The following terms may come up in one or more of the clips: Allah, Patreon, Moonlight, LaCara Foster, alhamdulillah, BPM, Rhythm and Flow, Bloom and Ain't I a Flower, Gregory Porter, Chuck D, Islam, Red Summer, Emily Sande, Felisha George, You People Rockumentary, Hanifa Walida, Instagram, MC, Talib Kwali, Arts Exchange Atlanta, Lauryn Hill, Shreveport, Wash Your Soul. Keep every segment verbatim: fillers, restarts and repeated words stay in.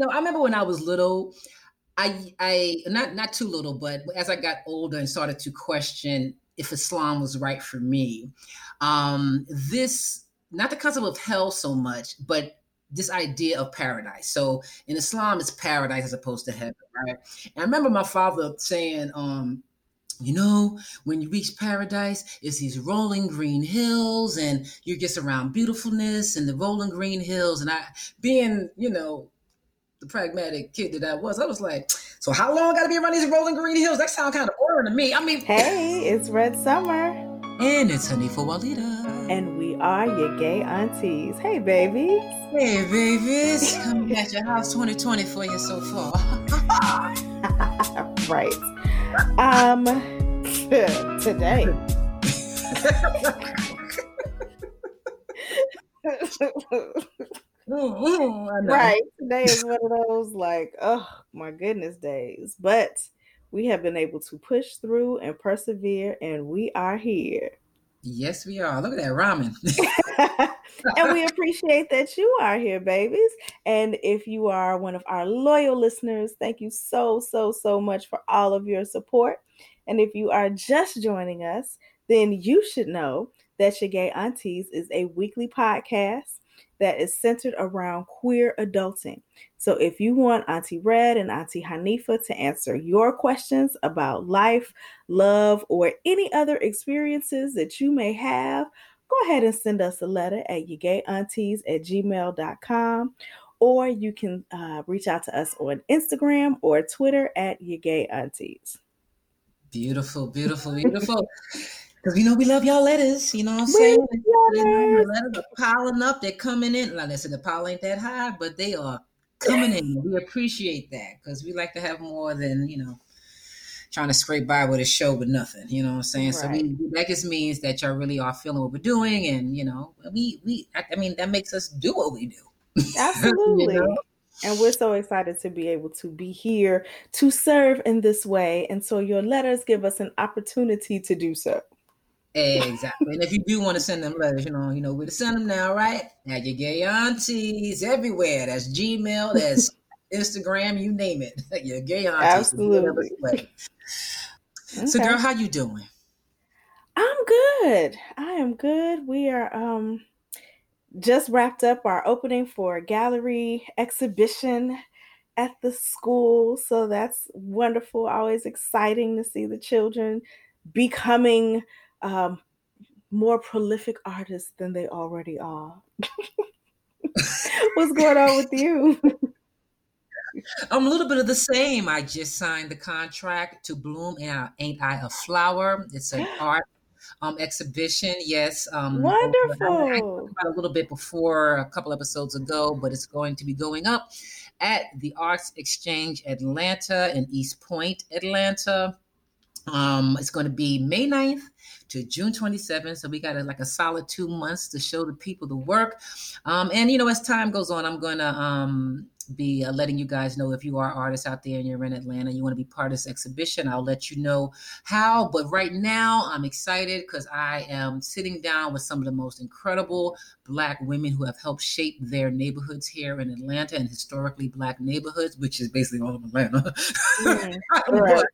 know, I remember when I was little, I, I not not too little, but as I got older and started to question if Islam was right for me, um, this, not the concept of hell so much, but this idea of paradise. So in Islam, it's paradise as opposed to heaven, right? And I remember my father saying, um, you know, when you reach paradise, it's these rolling green hills and you're just around beautifulness and the rolling green hills. And I, being, you know, the pragmatic kid that I was, I was like, so how long got to be around these rolling green hills? That sounds kind of boring to me. I mean, hey, it's Red Summer. And it's Hanifa Walida. And we are your gay aunties. Hey, babies. Hey, babies. Coming at your house twenty twenty for you so far. Right. Um, today. Ooh, right. Today is one of those like, oh my goodness days. But we have been able to push through and persevere, and we are here. Yes, we are. Look at that ramen. And we appreciate that you are here, babies. And if you are one of our loyal listeners, thank you so, so, so much for all of your support. And if you are just joining us, then you should know that Your Gay Aunties is a weekly podcast that is centered around queer adulting. So if you want Auntie Red and Auntie Hanifa to answer your questions about life, love, or any other experiences that you may have, go ahead and send us a letter at your gay aunties at gmail dot com, or you can uh, reach out to us on Instagram or Twitter at yourgayaunties. Beautiful, beautiful, beautiful. Because we know we love y'all letters, you know what I'm saying? You know, letters are piling up, they're coming in. Like I said, the pile ain't that high, but they are coming in. We appreciate that because we like to have more than, you know, trying to scrape by with a show with nothing, you know what I'm saying? Right. So we, that just means that y'all really are feeling what we're doing, and, you know, we, we I, I mean, that makes us do what we do. Absolutely. You know? And we're so excited to be able to be here to serve in this way. And so your letters give us an opportunity to do so. Exactly. And if you do want to send them letters, you know, you know where to send them now, right? At Your Gay Aunties everywhere. That's Gmail, that's Instagram, you name it. Your Gay Aunties. Absolutely. Okay. So, girl, how you doing? I'm good. I am good. We are um just wrapped up our opening for a gallery exhibition at the school. So that's wonderful. Always exciting to see the children becoming Um, more prolific artists than they already are. What's going on with you? I'm a little bit of the same. I just signed the contract to Bloom and Ain't I a Flower. It's an art um, exhibition. Yes. Um, Wonderful. I, I talked about it a little bit before, a couple episodes ago, but it's going to be going up at the Arts Exchange Atlanta in East Point, Atlanta. Um, it's going to be May ninth to June twenty-seventh. So we got a, like a solid two months to show the people the work. Um, and, you know, as time goes on, I'm going to um, be uh, letting you guys know if you are artists out there and you're in Atlanta, you want to be part of this exhibition, I'll let you know how. But right now I'm excited because I am sitting down with some of the most incredible Black women who have helped shape their neighborhoods here in Atlanta and historically Black neighborhoods, which is basically all of Atlanta. Yeah, right.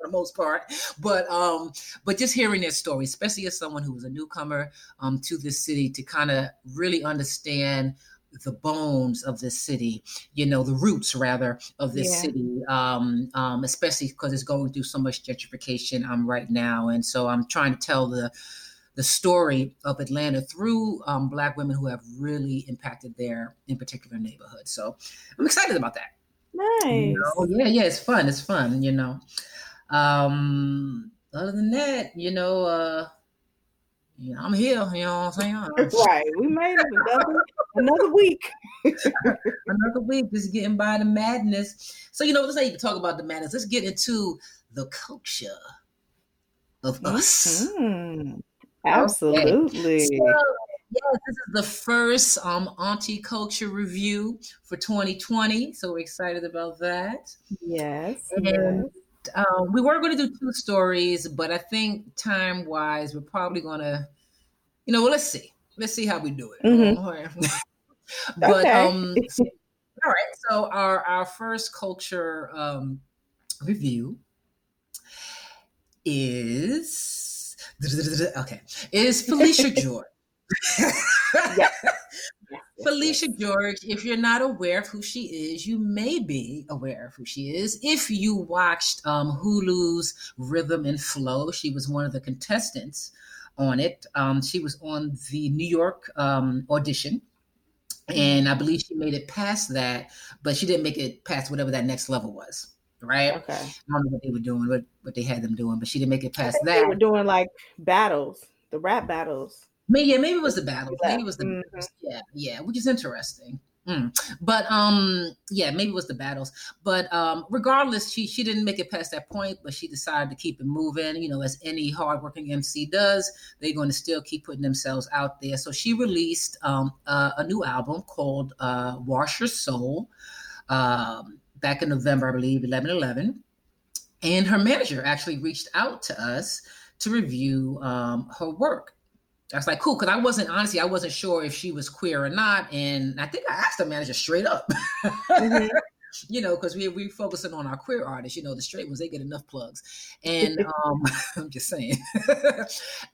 For the most part, but um, but just hearing their story, especially as someone who was a newcomer um, to this city, to kind of really understand the bones of this city, you know, the roots rather of this yeah. city, um, um, especially because it's going through so much gentrification um, right now, and so I'm trying to tell the the story of Atlanta through um, Black women who have really impacted their, in particular, neighborhood. So I'm excited about that. Nice. You know? Yeah, yeah, it's fun. It's fun, you know. Um, other than that, you know, uh, you know, I'm here, you know what I'm saying? Right. We made it another, another week. Another week, just getting by the madness. So, you know, let's not even talk about the madness. Let's get into the culture of us. Mm, absolutely. Okay. So, yes, this is the first um, Auntie Culture review for twenty twenty. So we're excited about that. Yes. And, yes. Um, we were going to do two stories, but I think time wise, we're probably going to, you know, well, let's see. Let's see how we do it. Mm-hmm. But okay. um, All right. So our, our first culture um, review is, okay, is Felisha George. Yeah. Felisha George, if you're not aware of who she is, you may be aware of who she is. If you watched um, Hulu's Rhythm and Flow, she was one of the contestants on it. Um, she was on the New York um, audition, and I believe she made it past that, but she didn't make it past whatever that next level was, right? Okay. I don't know what they were doing, what, what they had them doing, but she didn't make it past that. They were doing like battles, the rap battles. Maybe, yeah, maybe it was the battle. Maybe it was the mm-hmm. yeah, yeah, which is interesting. Mm. But um, yeah, maybe it was the battles. But um, regardless, she she didn't make it past that point. But she decided to keep it moving. You know, as any hardworking M C does, they're going to still keep putting themselves out there. So she released um uh, a new album called uh, "Wash Your Soul" um, back in November, I believe, eleven eleven. And her manager actually reached out to us to review um, her work. I was like, cool, because I wasn't, honestly, I wasn't sure if she was queer or not. And I think I asked the manager straight up, mm-hmm. you know, because we, we're focusing on our queer artists, you know, the straight ones, they get enough plugs. And um, I'm just saying.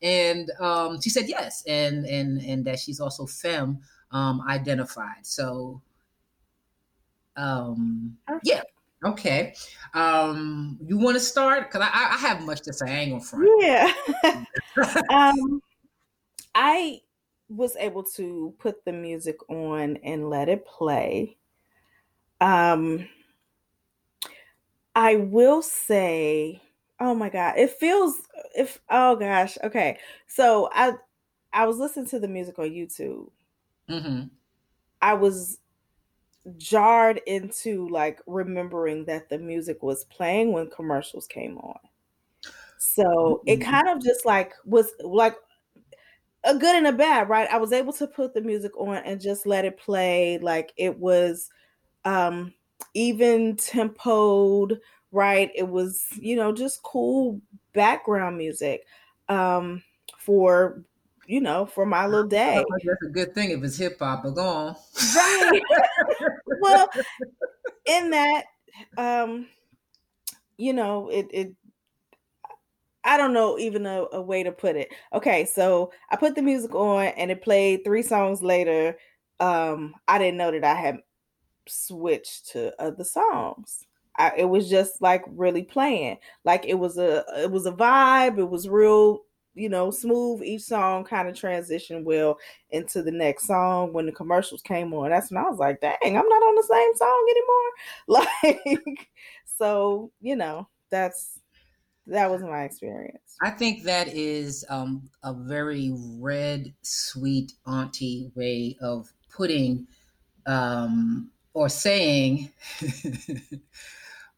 And um, she said yes, and and and that she's also femme um, identified. So, um, yeah. Okay. Um, you want to start? Because I, I have much to say. I ain't going to front. Yeah. um. I was able to put the music on and let it play. Um, I will say, oh my God, it feels, if oh gosh, okay. So I I was listening to the music on YouTube. Mm-hmm. I was jarred into like remembering that the music was playing when commercials came on. So mm-hmm. it kind of just like was like, a good and a bad, right? I was able to put the music on and just let it play. Like it was um, even tempoed, right? It was, you know, just cool background music um, for, you know, for my little day. That's a good thing if it's hip hop, but go on. Right. Well, in that, um, you know, it, it, I don't know even a, a way to put it. Okay, so I put the music on and it played three songs later. Um, I didn't know that I had switched to other songs. I, it was just like really playing. Like it was a it was a vibe. It was real, you know, smooth. Each song kind of transitioned well into the next song. When the commercials came on, that's when I was like, dang, I'm not on the same song anymore. Like, so, you know, that's, that was my experience. I think that is um, a very red, sweet auntie way of putting um, or saying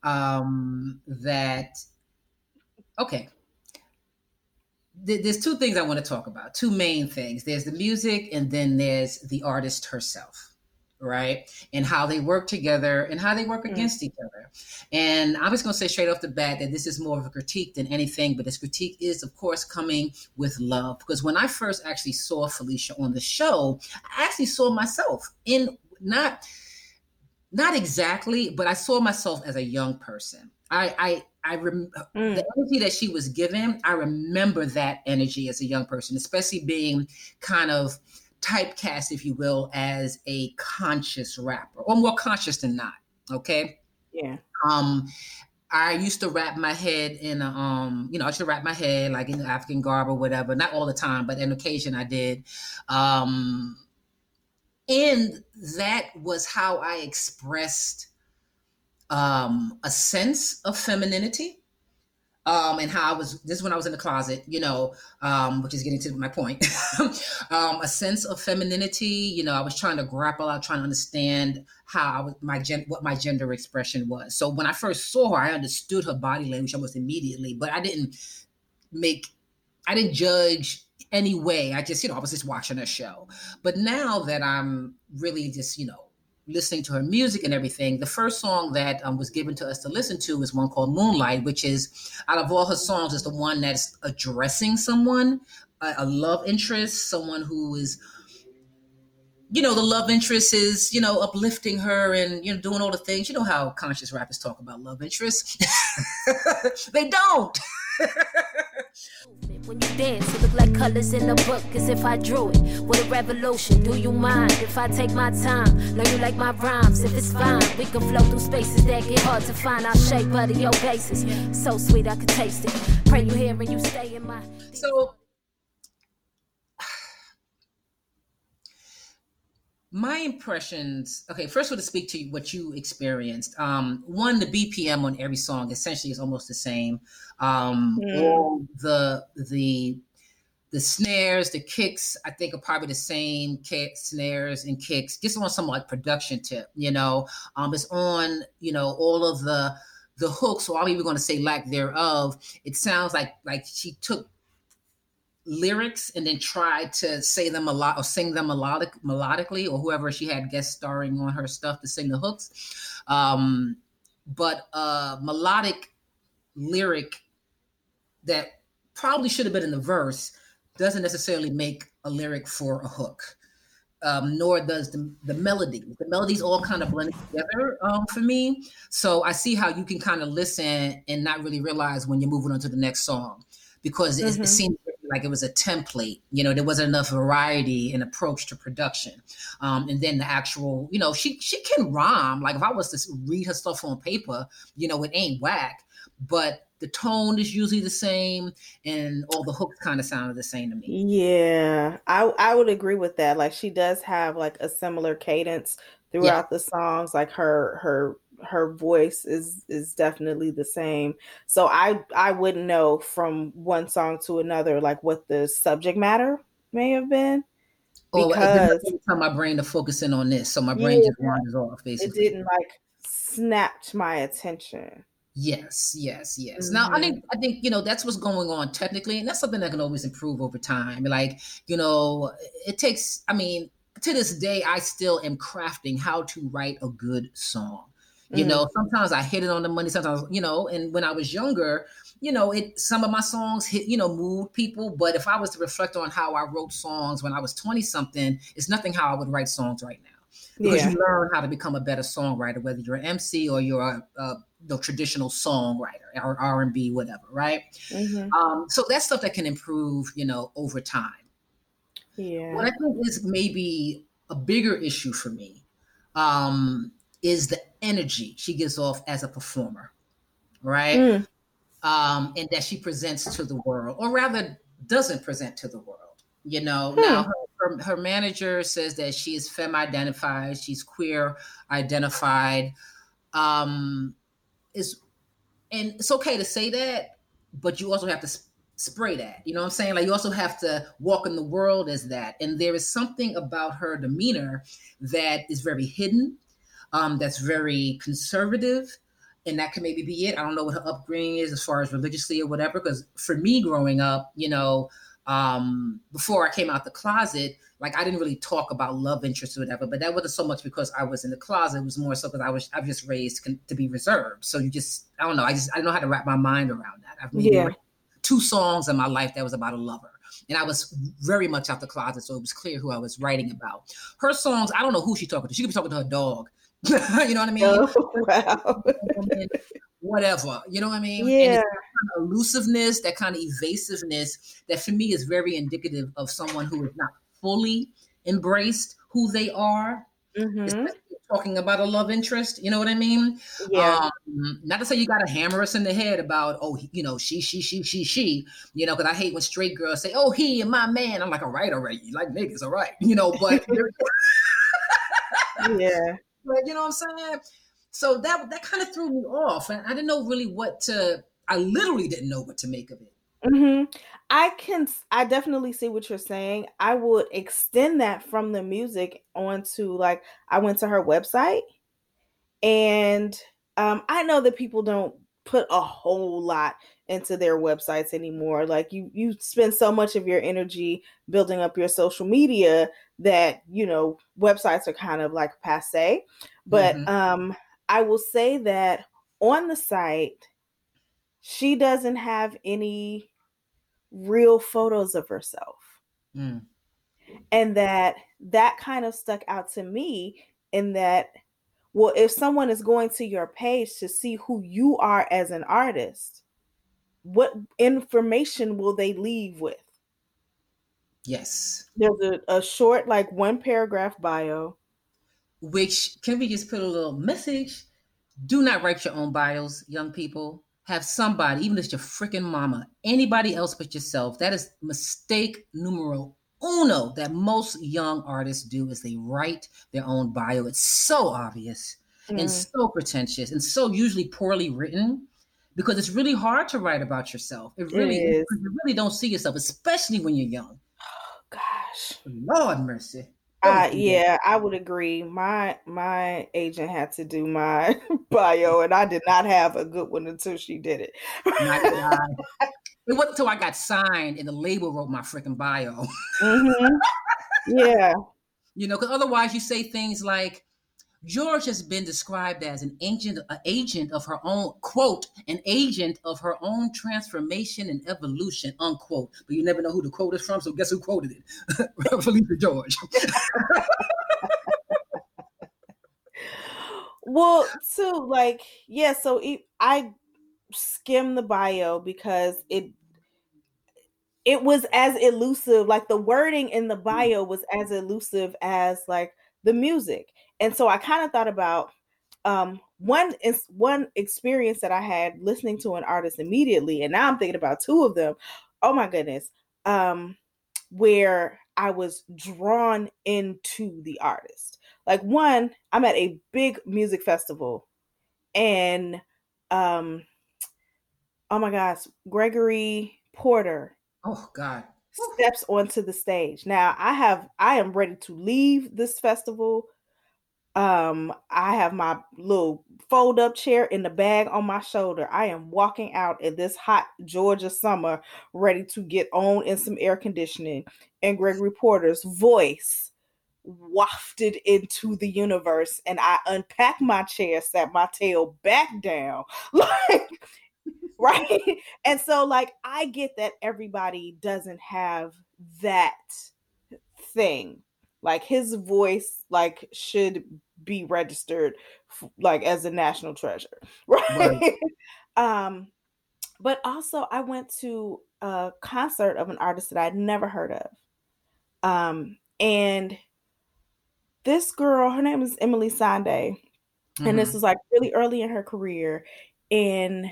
um, that, okay, Th- there's two things I want to talk about, two main things. There's the music and then there's the artist herself. Right? And how they work together and how they work mm. against each other. And I'm just going to say straight off the bat that this is more of a critique than anything, but this critique is, of course, coming with love. Because when I first actually saw Felisha on the show, I actually saw myself in, not not exactly, but I saw myself as a young person. I, I, I rem- mm. the energy that she was given, I remember that energy as a young person, especially being kind of typecast, if you will, as a conscious rapper, or more conscious than not. Okay. Yeah. Um, I used to wrap my head in a, um, you know, I used to wrap my head like in African garb or whatever. Not all the time, but an occasion I did. Um, and that was how I expressed um, a sense of femininity. Um, and how I was, this is when I was in the closet, you know, um, which is getting to my point, um, a sense of femininity. You know, I was trying to grapple out, trying to understand how I was, my gen, what my gender expression was. So when I first saw her, I understood her body language almost immediately, but I didn't make, I didn't judge any way. I just, you know, I was just watching her show. But now that I'm really just, you know, listening to her music and everything, the first song that um, was given to us to listen to is one called Moonlight, which is, out of all her songs, is the one that's addressing someone, a, a love interest, someone who is you know, the love interest is, you know, uplifting her and, you know, doing all the things. You know how conscious rappers talk about love interest. They don't. When you dance, it look like colors in a book, as if I drew it. What a revolution. Do you mind if I take my time? Learn you like my rhymes. If it's fine, we can flow through spaces that get hard to find. I'll shape out of your bases. So sweet, I can taste it. Pray you hear and you stay in my... So... My impressions, okay, first of all, to speak to what you experienced. Um, one, the B P M on every song essentially is almost the same. Um, mm. all the the the snares, the kicks, I think are probably the same kick, snares and kicks, just on some like production tip, you know. Um, it's on, you know, all of the the hooks, or I'm even going to say lack thereof. It sounds like like she took lyrics and then try to say them a lot or sing them melodic melodically, or whoever she had guest starring on her stuff to sing the hooks. Um, but a melodic lyric that probably should have been in the verse doesn't necessarily make a lyric for a hook, um, nor does the, the melody. The melodies all kind of blend together um, for me. So I see how you can kind of listen and not really realize when you're moving on to the next song, because mm-hmm. it, it seems like it was a template, you know, there wasn't enough variety and approach to production. Um, and then the actual, you know, she she can rhyme. Like if I was to read her stuff on paper, you know, it ain't whack, but the tone is usually the same and all the hooks kind of sounded the same to me. Yeah, I, I would agree with that. Like she does have like a similar cadence throughout yeah. the songs, like her, her, her voice is is definitely the same. So I I wouldn't know from one song to another like what the subject matter may have been. Oh, because I tell my brain to focus in on this, so my brain yeah, just wanders off. Basically, it didn't like snapped my attention. Yes, yes, yes. Mm-hmm. Now I think I think you know that's what's going on technically, and that's something that can always improve over time. Like you know, it takes. I mean, to this day, I still am crafting how to write a good song. You know, mm-hmm. sometimes I hit it on the money, sometimes, you know, and when I was younger, you know, it some of my songs hit, you know, moved people. But if I was to reflect on how I wrote songs when I was twenty something, it's nothing how I would write songs right now. Because yeah. you learn how to become a better songwriter, whether you're an M C or you're a, a you know, traditional songwriter or R and B, whatever. Right. Mm-hmm. Um, so that's stuff that can improve, you know, over time. Yeah. What I think is maybe a bigger issue for me um, is the energy she gives off as a performer, right? Mm. Um, and that she presents to the world, or rather doesn't present to the world, you know? Mm. Now, her, her manager says that she is femme-identified, she's queer-identified. Um, is and it's okay to say that, but you also have to sp- spray that, you know what I'm saying? Like, you also have to walk in the world as that. And there is something about her demeanor that is very hidden, Um, that's very conservative, and that can maybe be it. I don't know what her upbringing is as far as religiously or whatever, because for me growing up, you know, um, before I came out the closet, like I didn't really talk about love interests or whatever, but that wasn't so much because I was in the closet. It was more so because I was I was just raised con- to be reserved. So you just, I don't know. I just, I don't know how to wrap my mind around that. I've yeah. read two songs in my life that was about a lover. And I was very much out the closet, so it was clear who I was writing about. Her songs, I don't know who she's talking to. She could be talking to her dog. You know what I mean? Oh, wow. Whatever. You know what I mean? Yeah. And it's that kind of elusiveness, that kind of evasiveness that for me is very indicative of someone who is not fully embraced who they are. Mm-hmm. Especially talking about a love interest. You know what I mean? Yeah. Um, not to say you got to hammer us in the head about, oh, you know, she, she, she, she, she, you know, because I hate when straight girls say, oh, he and my man. I'm like, all right, all right. You like niggas, all right. You know, but. Yeah. But you know what I'm saying? So that that kind of threw me off. And I didn't know really what to, I literally didn't know what to make of it. Mm-hmm. I can, I definitely see what you're saying. I would extend that from the music onto like, I went to her website and um, I know that people don't put a whole lot into their websites anymore. Like you, you spend so much of your energy building up your social media that, you know, websites are kind of like passe, but mm-hmm. um, I will say that on the site, she doesn't have any real photos of herself. Mm. And that that kind of stuck out to me in that, well, if someone is going to your page to see who you are as an artist, what information will they leave with? Yes. There's a, a short, like one paragraph bio. Which, can we just put a little message? Do not write your own bios, young people. Have somebody, even if it's your freaking mama, anybody else but yourself. That is mistake numero uno that most young artists do, is they write their own bio. It's so obvious mm. and so pretentious and so usually poorly written, because it's really hard to write about yourself. It really it is. You really don't see yourself, especially when you're young. Oh, gosh. Lord mercy. Uh, yeah, I would agree. My my agent had to do my bio, and I did not have a good one until she did it. It wasn't until I got signed and the label wrote my freaking bio. Mm-hmm. Yeah. You know, because otherwise you say things like, George has been described as an agent, an agent of her own, quote, an agent of her own transformation and evolution, unquote. But you never know who the quote is from, so guess who quoted it? Felisha George. Well, too, like, yeah, so it, I skimmed the bio because it it was as elusive, like the wording in the bio was as elusive as, like, the music. And so I kind of thought about um, one is one experience that I had listening to an artist immediately, and now I'm thinking about two of them. Oh my goodness, um, where I was drawn into the artist. Like one, I'm at a big music festival, and um, oh my gosh, Gregory Porter. Oh God. Steps onto the stage. Now I have I am ready to leave this festival. Um, I have my little fold up chair in the bag on my shoulder. I am walking out in this hot Georgia summer, ready to get on in some air conditioning. And Gregory Porter's voice wafted into the universe. And I unpacked my chair, sat my tail back down. Like, right. And so, like, I get that everybody doesn't have that thing. Like his voice, like, should be registered, like, as a national treasure, right? Right. um, but also, I went to a concert of an artist that I'd never heard of, um, and this girl, her name is Emily Sande, mm-hmm. and this was like really early in her career, and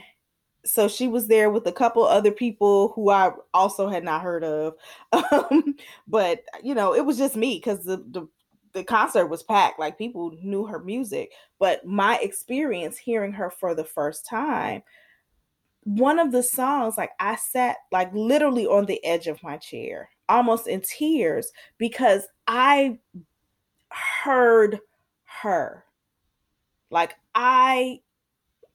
so she was there with a couple other people who I also had not heard of. Um, but, you know, it was just me because the, the, the concert was packed. Like, people knew her music. But my experience hearing her for the first time, one of the songs, like, I sat, like, literally on the edge of my chair, almost in tears, because I heard her. Like, I...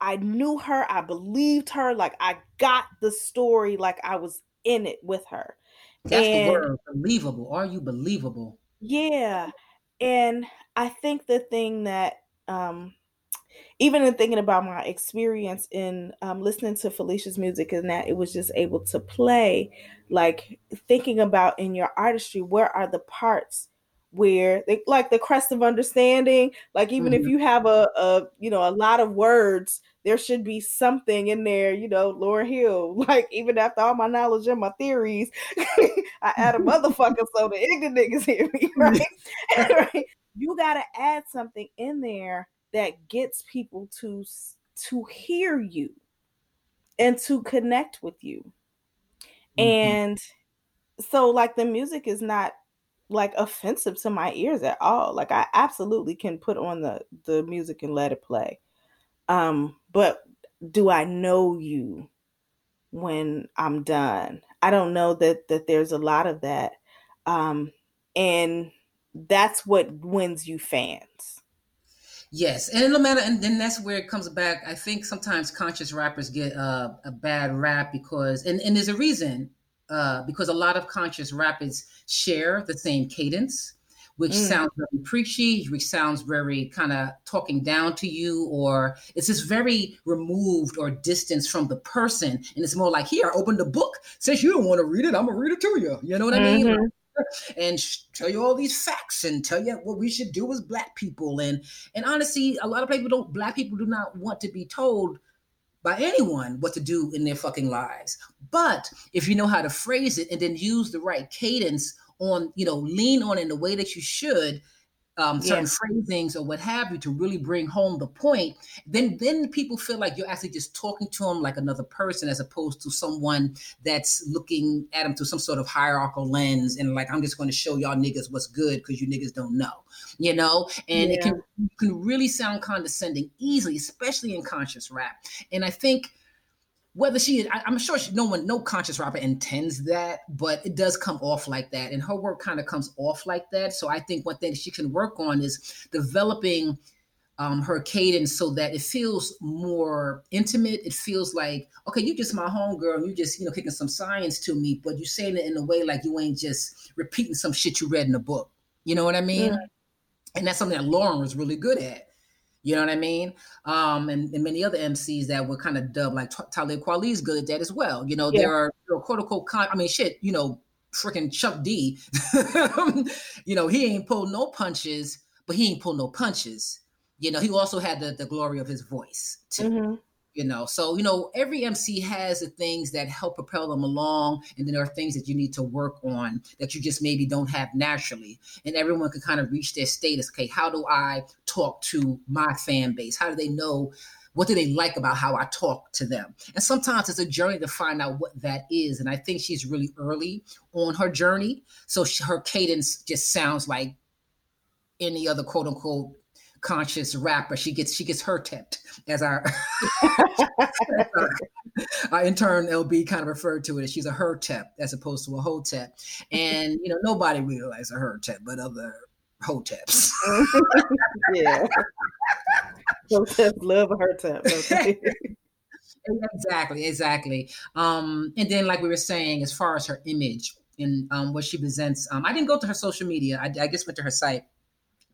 I knew her, I believed her, like I got the story, like I was in it with her. That's and, the word, believable. Are you believable? Yeah. And I think the thing that, um, even in thinking about my experience in um, listening to Felisha's music, and that it was just able to play, like thinking about in your artistry, where are the parts where they, like the crest of understanding, like even mm-hmm. if you have a, a, you know, a lot of words, there should be something in there, you know, Lauryn Hill, like even after all my knowledge and my theories, I add a motherfucker so the ignorant niggas hear me, right? Right? You got to add something in there that gets people to, to hear you and to connect with you. Mm-hmm. And so like the music is not, like offensive to my ears at all. Like I absolutely can put on the, the music and let it play. Um, but do I know you when I'm done? I don't know that, that there's a lot of that. Um, and that's what wins you fans. Yes. And no matter, and then that's where it comes back. I think sometimes conscious rappers get uh, a bad rap because, and, and there's a reason, Uh, because a lot of conscious rappers share the same cadence, which mm. sounds very preachy, which sounds very kind of talking down to you, or it's just very removed or distanced from the person. And it's more like, here, open the book. Since you don't want to read it, I'm going to read it to you. You know what I mean? Mm-hmm. and tell you all these facts and tell you what we should do as Black people. And and honestly, a lot of people don't, Black people do not want to be told by anyone what to do in their fucking lives. But if you know how to phrase it and then use the right cadence on, you know, lean on in the way that you should, um, certain yes. phrasings or what have you, to really bring home the point, then then people feel like you're actually just talking to them like another person, as opposed to someone that's looking at them through some sort of hierarchical lens and like, I'm just going to show y'all niggas what's good because you niggas don't know, you know? And yeah. it can, can really sound condescending easily, especially in conscious rap. And I think whether she is, I, I'm sure she, no one, no conscious rapper intends that, but it does come off like that. And her work kind of comes off like that. So I think one thing she can work on is developing um, her cadence so that it feels more intimate. It feels like, okay, you just my homegirl. You just, you know, kicking some science to me, but you're saying it in a way like you ain't just repeating some shit you read in a book. You know what I mean? Mm-hmm. And that's something that Lauryn was really good at. You know what I mean? Um, and, and many other M Cs that were kind of dubbed, like T- Talib Kwali is good at that as well. You know, yeah. there are, you know, quote unquote, con- I mean, shit, you know, freaking Chuck D, you know, he ain't pulled no punches, but he ain't pulled no punches. You know, he also had the, the glory of his voice too. Mm-hmm. You know, so, you know, every M C has the things that help propel them along. And then there are things that you need to work on that you just maybe don't have naturally. And everyone can kind of reach their status. Okay, how do I talk to my fan base? How do they know? What do they like about how I talk to them? And sometimes it's a journey to find out what that is. And I think she's really early on her journey. So she, her cadence just sounds like any other quote unquote conscious rapper. She gets she gets her tipped, as our, our, our intern L B kind of referred to it as, she's a her tep as opposed to a ho tep. And you know, nobody really likes a her tep, but other ho teps. Yeah. Ho teps love a her tep. Okay. Exactly, exactly. Um, and then like we were saying, as far as her image and um what she presents, um I didn't go to her social media. I, I just went to her site.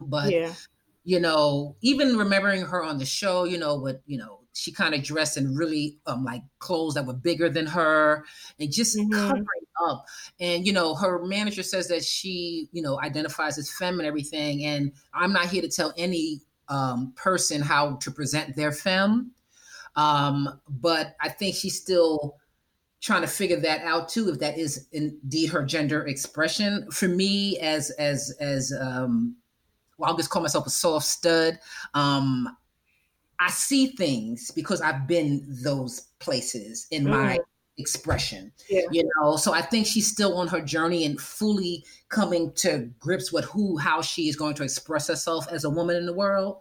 But yeah. You know, even remembering her on the show, you know, with, you know, she kind of dressed in really um, like clothes that were bigger than her and just mm-hmm. covering up. And, you know, her manager says that she, you know, identifies as femme and everything. And I'm not here to tell any um, person how to present their femme. Um, but I think she's still trying to figure that out too, if that is indeed her gender expression. For me, as, as, as, um, well, I'll just call myself a soft stud. Um, I see things because I've been those places in mm-hmm. my expression, yeah. you know? So I think she's still on her journey and fully coming to grips with who, how she is going to express herself as a woman in the world.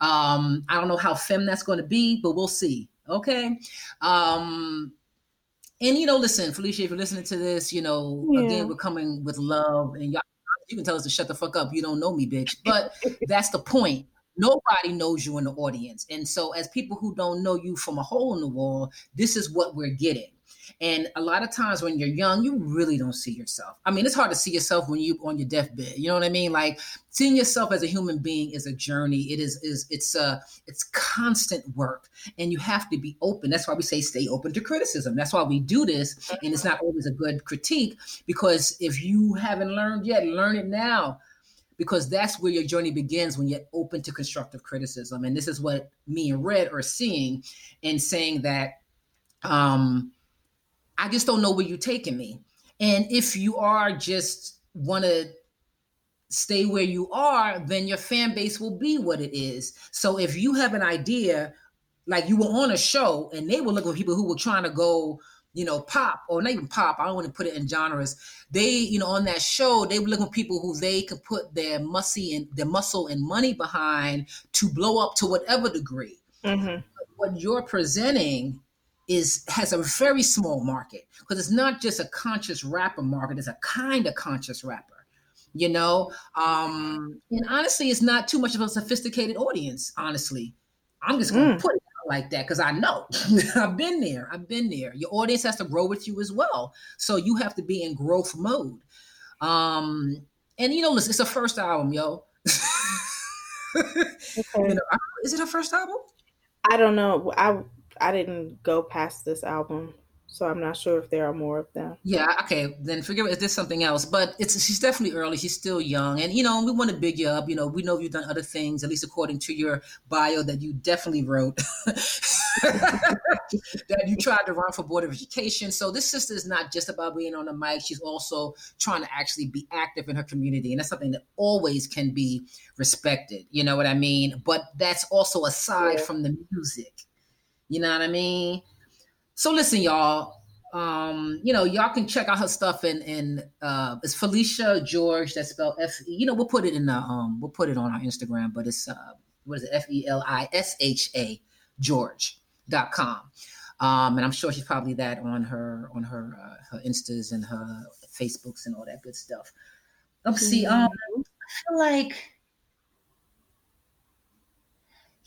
Um, I don't know how femme that's going to be, but we'll see. Okay. Um, and, you know, listen, Felisha, if you're listening to this, you know, yeah. again, we're coming with love, and y'all, you can tell us to shut the fuck up. You don't know me, bitch. But that's the point. Nobody knows you in the audience. And so as people who don't know you from a hole in the wall, this is what we're getting. And a lot of times when you're young, you really don't see yourself. I mean, it's hard to see yourself when you're on your deathbed. You know what I mean? Like, seeing yourself as a human being is a journey. It is, is it's a, it's constant work, and you have to be open. That's why we say stay open to criticism. That's why we do this. And it's not always a good critique, because if you haven't learned yet, learn it now, because that's where your journey begins, when you're open to constructive criticism. And this is what me and Red are seeing and saying that, um, I just don't know where you're taking me. And if you are just want to stay where you are, then your fan base will be what it is. So if you have an idea, like you were on a show and they were looking for people who were trying to go, you know, pop, or not even pop, I don't want to put it in genres. They, you know, on that show, they were looking for people who they could put their muscle and their muscle and money behind to blow up to whatever degree. Mm-hmm. What you're presenting is has a very small market, because it's not just a conscious rapper market, it's a kind of conscious rapper, you know? Um, and honestly, it's not too much of a sophisticated audience, honestly. I'm just gonna mm. put it out like that, because I know, I've been there, I've been there. Your audience has to grow with you as well. So you have to be in growth mode. Um, and you know, listen, it's her first album, yo. Okay. You know, is it her first album? I don't know. I I didn't go past this album. So I'm not sure if there are more of them. Yeah, okay, then forgive me if there's something else, but it's she's definitely early, she's still young. And, you know, we want to big you up. You know, we know you've done other things, at least according to your bio that you definitely wrote, that you tried to run for Board of Education. So this sister is not just about being on the mic, she's also trying to actually be active in her community. And that's something that always can be respected, you know what I mean? But that's also aside yeah. from the music, you know what I mean? So listen, y'all, um, you know, y'all can check out her stuff in, in uh, it's Felisha George, that's spelled F, you know, we'll put it in the, um, we'll put it on our Instagram, but it's, uh, what is it? F E L I S H A George dot com. Um, and I'm sure she's probably that on her, on her, uh, her Instas and her Facebooks and all that good stuff. Let's see, um, I feel like,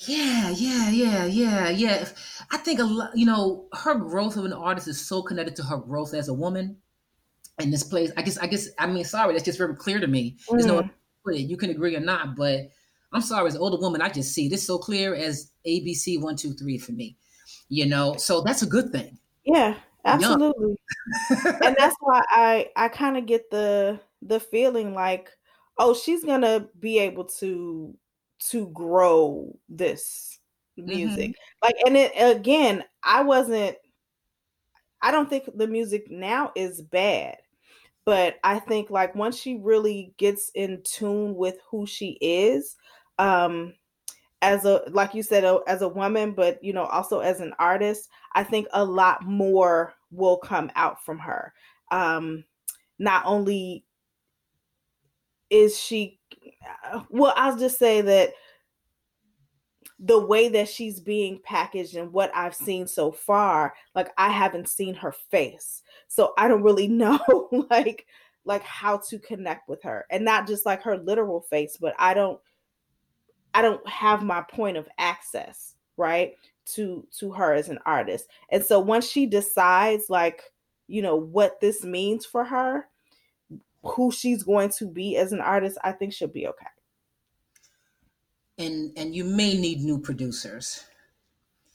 Yeah, yeah, yeah, yeah, yeah. I think a lot, you know, her growth of an artist is so connected to her growth as a woman in this place. I guess, I guess, I mean, sorry, that's just very clear to me. Mm. There's no way to put it. You can agree or not, but I'm sorry, as an older woman, I just see this so clear as A B C one, two, three for me, you know? So that's a good thing. Yeah, absolutely. And that's why I, I kind of get the, the feeling like, oh, she's going to be able to, to grow this music. Mm-hmm. Like, and it, again, I wasn't, I don't think the music now is bad, but I think like once she really gets in tune with who she is, um, as a, like you said, a, as a woman, but you know, also as an artist, I think a lot more will come out from her. Um, not only is she, well, I'll just say that the way that she's being packaged and what I've seen so far, like I haven't seen her face. So I don't really know like, like how to connect with her, and not just like her literal face, but I don't, I don't have my point of access, right, to, to her as an artist. And so once she decides like, you know, what this means for her, who she's going to be as an artist, I think she'll be okay. And and you may need new producers.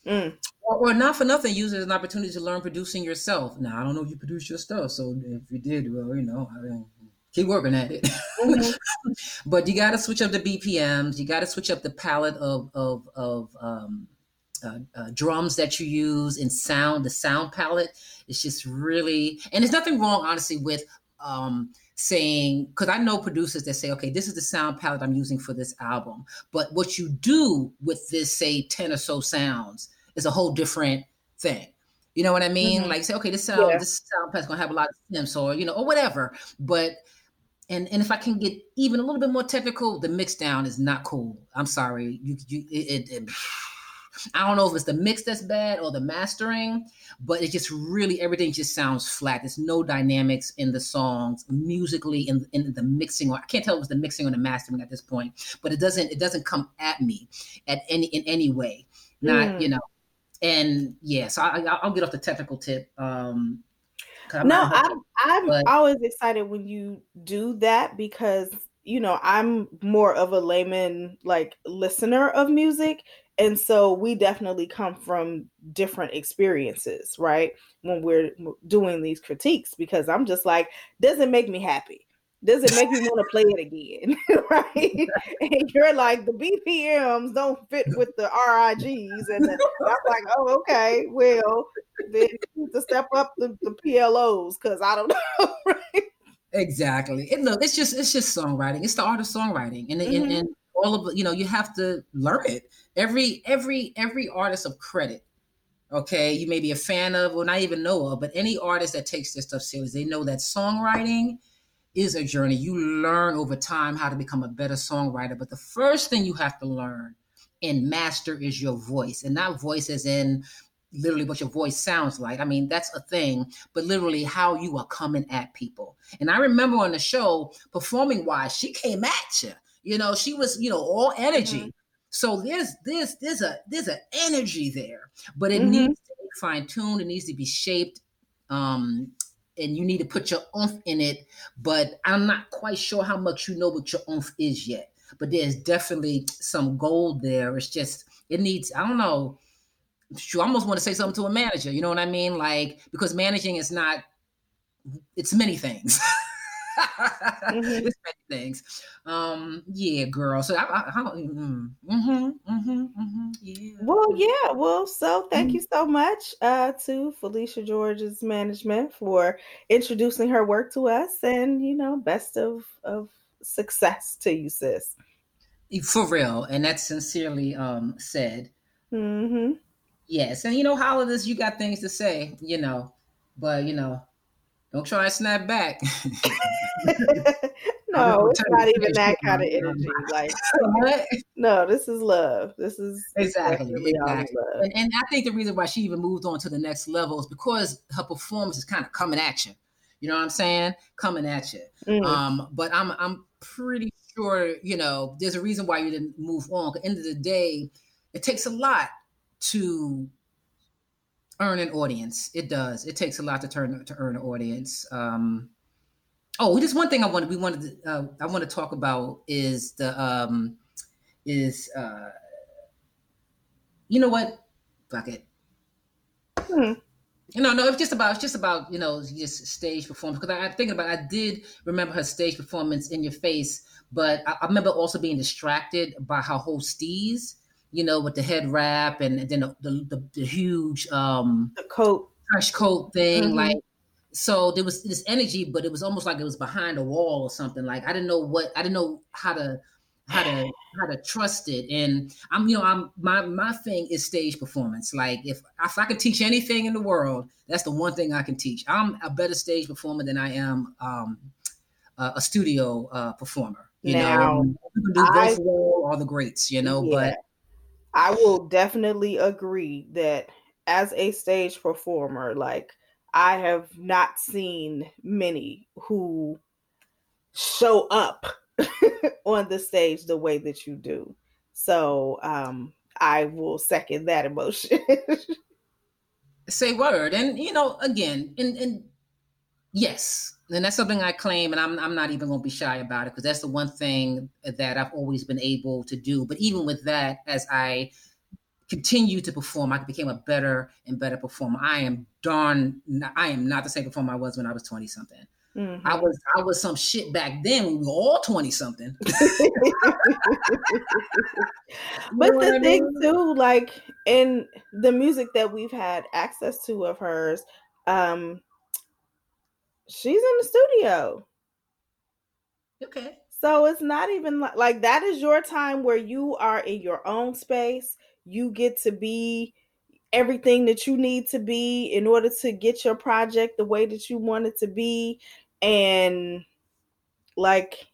Mm. Or, or not for nothing, use it as an opportunity to learn producing yourself. Now, I don't know if you produce your stuff, so if you did, well, you know, I mean, keep working at it. Mm-hmm. But you got to switch up the B P Ms. You got to switch up the palette of, of, of um, uh, uh, drums that you use, and sound, the sound palette. It's just really, and there's nothing wrong, honestly, with, um, saying, because I know producers that say, okay, this is the sound palette I'm using for this album, but what you do with this, say, ten or so sounds is a whole different thing. You know what I mean? Mm-hmm. Like, say, okay, this sound, yeah. this sound palette's gonna have a lot of stems, or, you know, or whatever. But, and and if I can get even a little bit more technical, the mix down is not cool. I'm sorry. You, you, it, it, it I don't know if it's the mix that's bad or the mastering, but it just really, everything just sounds flat. There's no dynamics in the songs musically, in, in the mixing, or I can't tell if it was the mixing or the mastering at this point, but it doesn't, it doesn't come at me at any, in any way, not, mm. you know, and yeah, so I, I'll get off the technical tip. Um, I'm no, hoping, I'm, I'm but... always excited when you do that, because, you know, I'm more of a layman, like, listener of music. And so we definitely come from different experiences, right? When we're doing these critiques, because I'm just like, does it make me happy? Does it make me want to play it again, right? And you're like, the B P Ms don't fit with the R I Gs. And the, I'm like, oh, okay, well, then you need to step up the, the P L Os, because I don't know, right? Exactly. And look, it's just, it's just songwriting. It's the art of songwriting. And, mm-hmm. and, and all of, you know, you have to learn it. Every, every, every artist of credit, okay, you may be a fan of, or not even know of, but any artist that takes this stuff seriously, they know that songwriting is a journey. You learn over time how to become a better songwriter. But the first thing you have to learn and master is your voice, and not voice as in literally what your voice sounds like. I mean, that's a thing, but literally how you are coming at people. And I remember on the show, performing wise, she came at you, you know, she was, you know, all energy. Mm-hmm. So there's there's there's a there's an energy there, but it mm-hmm. needs to be fine-tuned, it needs to be shaped, um, and you need to put your oomph in it. But I'm not quite sure how much you know what your oomph is yet. But there's definitely some gold there. It's just, it needs, I don't know, you almost want to say something to a manager, you know what I mean? Like, because managing is not, it's many things. Mm-hmm. It's many things. Um, yeah, girl. So I, I, I mm, mm-hmm, mm-hmm, mm-hmm, yeah. Well, yeah. Well, so thank mm-hmm. you so much uh, to Felisha George's management for introducing her work to us, and, you know, best of, of success to you, sis. For real. And that's sincerely um, said. Mm-hmm. Yes. And, you know, holidays, you got things to say, you know, but, you know, don't try and snap back. No, it's not even that kind of energy. Like, no, this is love. This is exactly, exactly. Love. And, and I think the reason why she even moved on to the next level is because her performance is kind of coming at you. You know what I'm saying? Coming at you. Mm. Um, but I'm I'm pretty sure, you know, there's a reason why you didn't move on. At the end of the day, it takes a lot to earn an audience. It does. It takes a lot to turn to earn an audience. Um, oh, just one thing I wanted we wanted to, uh, I want to talk about is the um, is uh, you know what? Fuck it. Hmm. You know, no, it's just about it's just about you know just stage performance, because I, I think about I did remember her stage performance In Your Face, but I, I remember also being distracted by her hosties. You know, with the head wrap and then the the, the huge um, the coat, fresh coat thing. Mm-hmm. Like, so there was this energy, but it was almost like it was behind a wall or something. Like, I didn't know what, I didn't know how to, how to, how to trust it. And I'm, you know, I'm, my, my thing is stage performance. Like, if, if I could teach anything in the world, that's the one thing I can teach. I'm a better stage performer than I am um, a, a studio uh, performer. You now, know, you can do both well, all the greats, you know, yeah. But I will definitely agree that as a stage performer, like, I have not seen many who show up on the stage the way that you do. So um, I will second that emotion. Say word. And, you know, again, and, and yes, and that's something I claim, and I'm I'm not even going to be shy about it, because that's the one thing that I've always been able to do. But even with that, as I continue to perform, I became a better and better performer. I am darn, I am not the same performer I was when I was twenty something. Mm-hmm. I was I was some shit back then when we were all twenty something. But you know the thing I mean? too, like in the music that we've had access to of hers, um, she's in the studio. Okay. So it's not even like, like that is your time where you are in your own space. You get to be everything that you need to be in order to get your project the way that you want it to be. And like,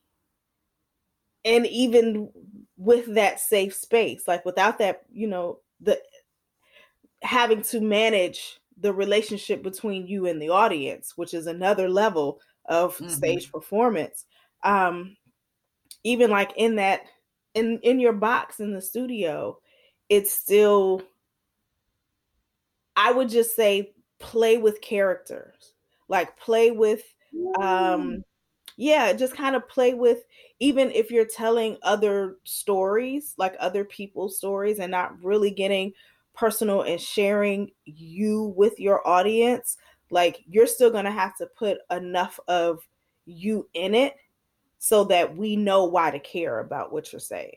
and even with that safe space, like without that, you know, the having to manage the relationship between you and the audience, which is another level of mm-hmm. stage performance. Um, even like in that, in, in your box in the studio, it's still, I would just say, play with characters, like play with, um, yeah, just kind of play with, even if you're telling other stories, like other people's stories, and not really getting personal and sharing you with your audience, like you're still going to have to put enough of you in it so that we know why to care about what you're saying.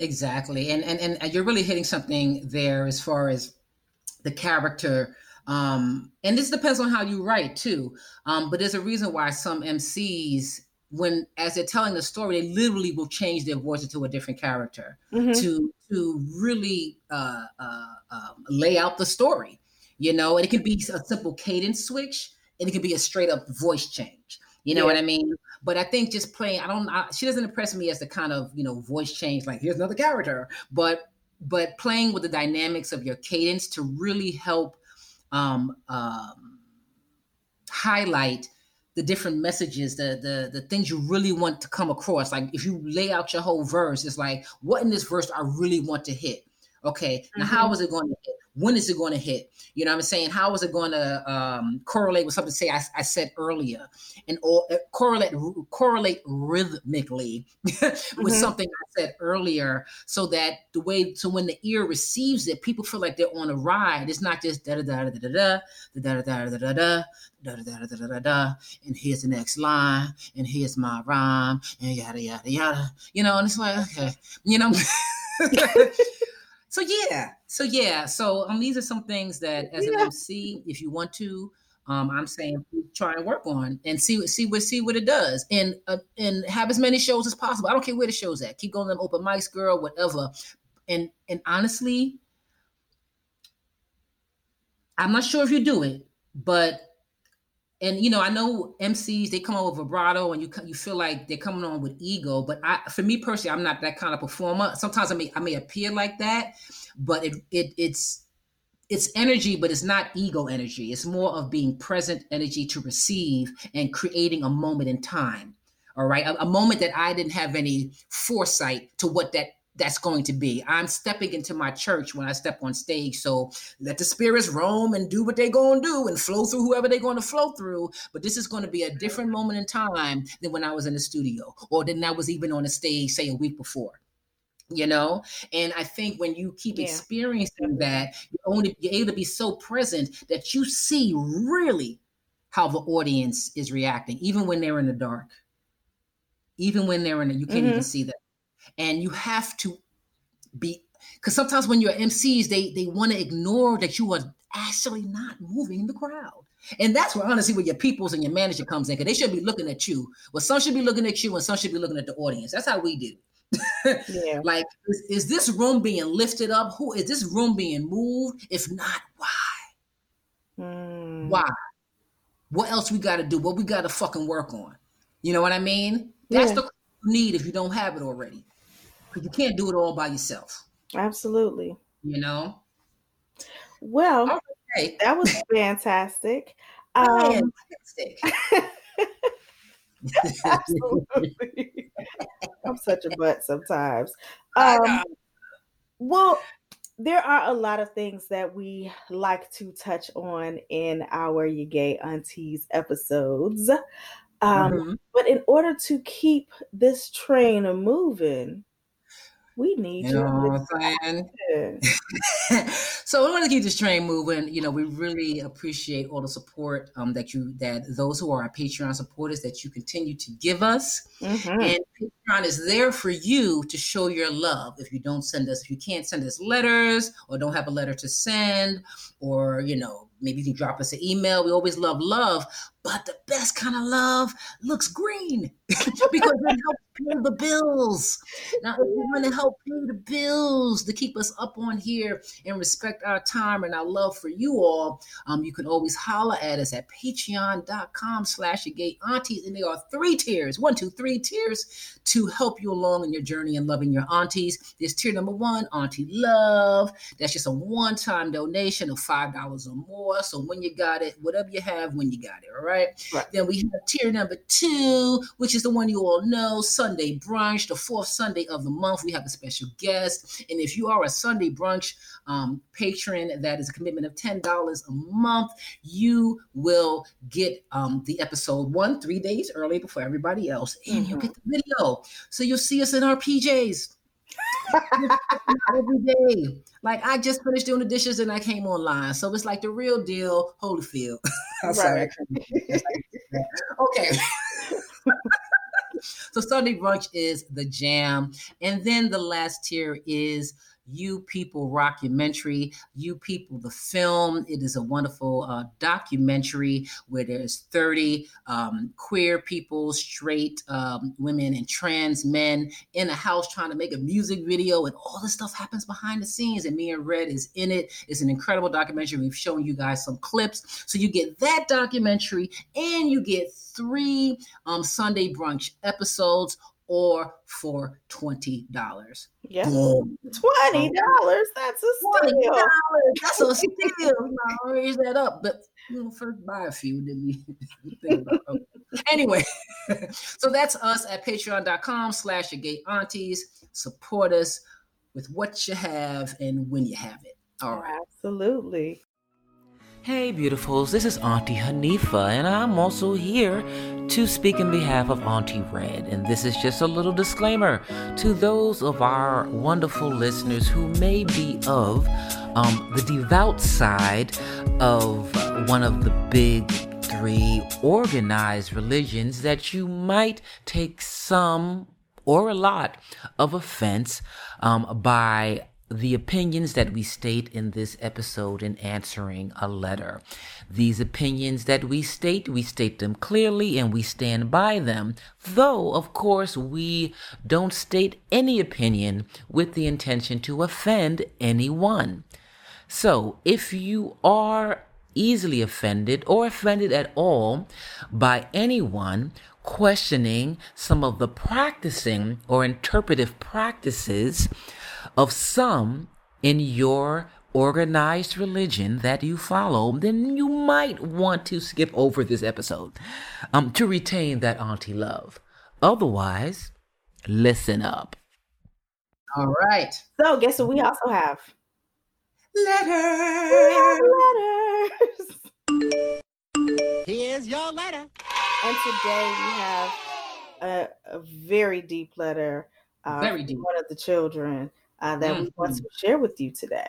Exactly. And, and, and you're really hitting something there as far as the character. Um, and this depends on how you write too. Um, but there's a reason why some M Cs, when, as they're telling the story, they literally will change their voice into a different character mm-hmm. to, to really uh, uh, uh, lay out the story, you know, and it can be a simple cadence switch and it can be a straight up voice change. You know yeah. what I mean? But I think just playing, I don't, I, she doesn't impress me as the kind of, you know, voice change, like here's another character, but, but playing with the dynamics of your cadence to really help um, um, highlight the different messages, the, the the things you really want to come across. Like if you lay out your whole verse, it's like, what in this verse do I really want to hit? Okay, now mm-hmm. how is it going to hit? When is it going to hit? You know what I'm saying? How is it going to um, correlate with something, say, I, I said earlier, and all, uh, correlate correlate rhythmically with mm-hmm. something I said earlier, so that the way to when the ear receives it, people feel like they're on a ride. It's not just da da da da da da da da da da da da da da da da da, and here's the next line, and here's my rhyme, and yada yada yada. You know, and it's like, okay, you know. So yeah, so yeah, so um, these are some things that as yeah. an M C, if you want to, um, I'm saying try and work on and see see what see what it does, and uh, and have as many shows as possible. I don't care where the show's at. Keep going to them open mics, girl, whatever. And and honestly, I'm not sure if you do it, but. And, you know, I know M Cs, they come on with vibrato and you you feel like they're coming on with ego. But I, for me personally, I'm not that kind of performer. Sometimes I may I may appear like that, but it it it's it's energy, but it's not ego energy. It's more of being present energy to receive and creating a moment in time. All right. A, a moment that I didn't have any foresight to what that that's going to be. I'm stepping into my church when I step on stage. So let the spirits roam and do what they're going to do and flow through whoever they're going to flow through. But this is going to be a different moment in time than when I was in the studio or than I was even on the stage, say, a week before. You know, and I think when you keep yeah. experiencing that, you're only you're able to be so present that you see really how the audience is reacting, even when they're in the dark, even when they're in the, you can't mm-hmm. even see that. And you have to be, because sometimes when you're M Cs, they they want to ignore that you are actually not moving the crowd. And that's where, honestly, where your peoples and your manager comes in, because they should be looking at you. Well, some should be looking at you and some should be looking at the audience. That's how we did it. Yeah. Like, is, is this room being lifted up? Who is this room being moved? If not, why? Mm. Why? What else we got to do? What we got to fucking work on? You know what I mean? That's yeah. the you need if you don't have it already. You can't do it all by yourself. Absolutely. You know? Well, okay. That was fantastic. Um, fantastic. Absolutely. I'm such a butt sometimes. Um, well, there are a lot of things that we like to touch on in our You Gay Aunties episodes. Um, mm-hmm. But in order to keep this train moving, we need you. Know what I'm saying? So we want to keep this train moving. You know, we really appreciate all the support um, that you, that those who are our Patreon supporters, that you continue to give us. Mm-hmm. And Patreon is there for you to show your love. If you don't send us, if you can't send us letters or don't have a letter to send, or, you know, maybe you can drop us an email. We always love love, but the best kind of love looks green because it helps pay the bills. Now, we want to help pay the bills to keep us up on here and respect our time and our love for you all. Um, you can always holler at us at patreon.com slash your gay aunties. And there are three tiers, one, two, three tiers to help you along in your journey and loving your aunties. There's tier number one, Auntie Love. That's just a one-time donation of five dollars or more. So when you got it, whatever you have, when you got it, all right? Right. Then we have tier number two, which is the one you all know, Sunday Brunch, the fourth Sunday of the month. We have a special guest. And if you are a Sunday Brunch um, patron, that is a commitment of ten dollars a month. You will get um, the episode one, three days early before everybody else. And mm-hmm. you'll get the video. So you'll see us in our P Js. Every day. Like, I just finished doing the dishes and I came online. So it's like the real deal, Holyfield. I'm right. sorry. Okay. So Sunday Brunch is the jam. And then the last tier is You People Rockumentary, You People the film. It is a wonderful uh, documentary where there's thirty um, queer people, straight um, women and trans men in a house trying to make a music video, and all this stuff happens behind the scenes, and me and Red is in it. It's an incredible documentary. We've shown you guys some clips. So you get that documentary and you get three um, Sunday Brunch episodes, or for twenty dollars. Yes. Boom. twenty dollars. That's a steal. twenty dollars. That's a steal. You know, raise that up, but we'll first buy a few, didn't we? Think about it. Anyway, so that's us at patreon.com slash your gay aunties. Support us with what you have and when you have it. All right. Absolutely. Hey, beautifuls, this is Auntie Hanifa, and I'm also here to speak in behalf of Auntie Red. And this is just a little disclaimer to those of our wonderful listeners who may be of um, the devout side of one of the big three organized religions that you might take some or a lot of offense um, by the opinions that we state in this episode in answering a letter. These opinions that we state, we state them clearly and we stand by them. Though, of course, we don't state any opinion with the intention to offend anyone. So, if you are easily offended or offended at all by anyone questioning some of the practicing or interpretive practices of some in your organized religion that you follow, then you might want to skip over this episode um, to retain that auntie love. Otherwise, listen up. All right. So guess what we also have? Letters. We have letters. Here's your letter. And today we have a, a very deep letter uh, very deep. from one of the children. Uh, that we want to share with you today.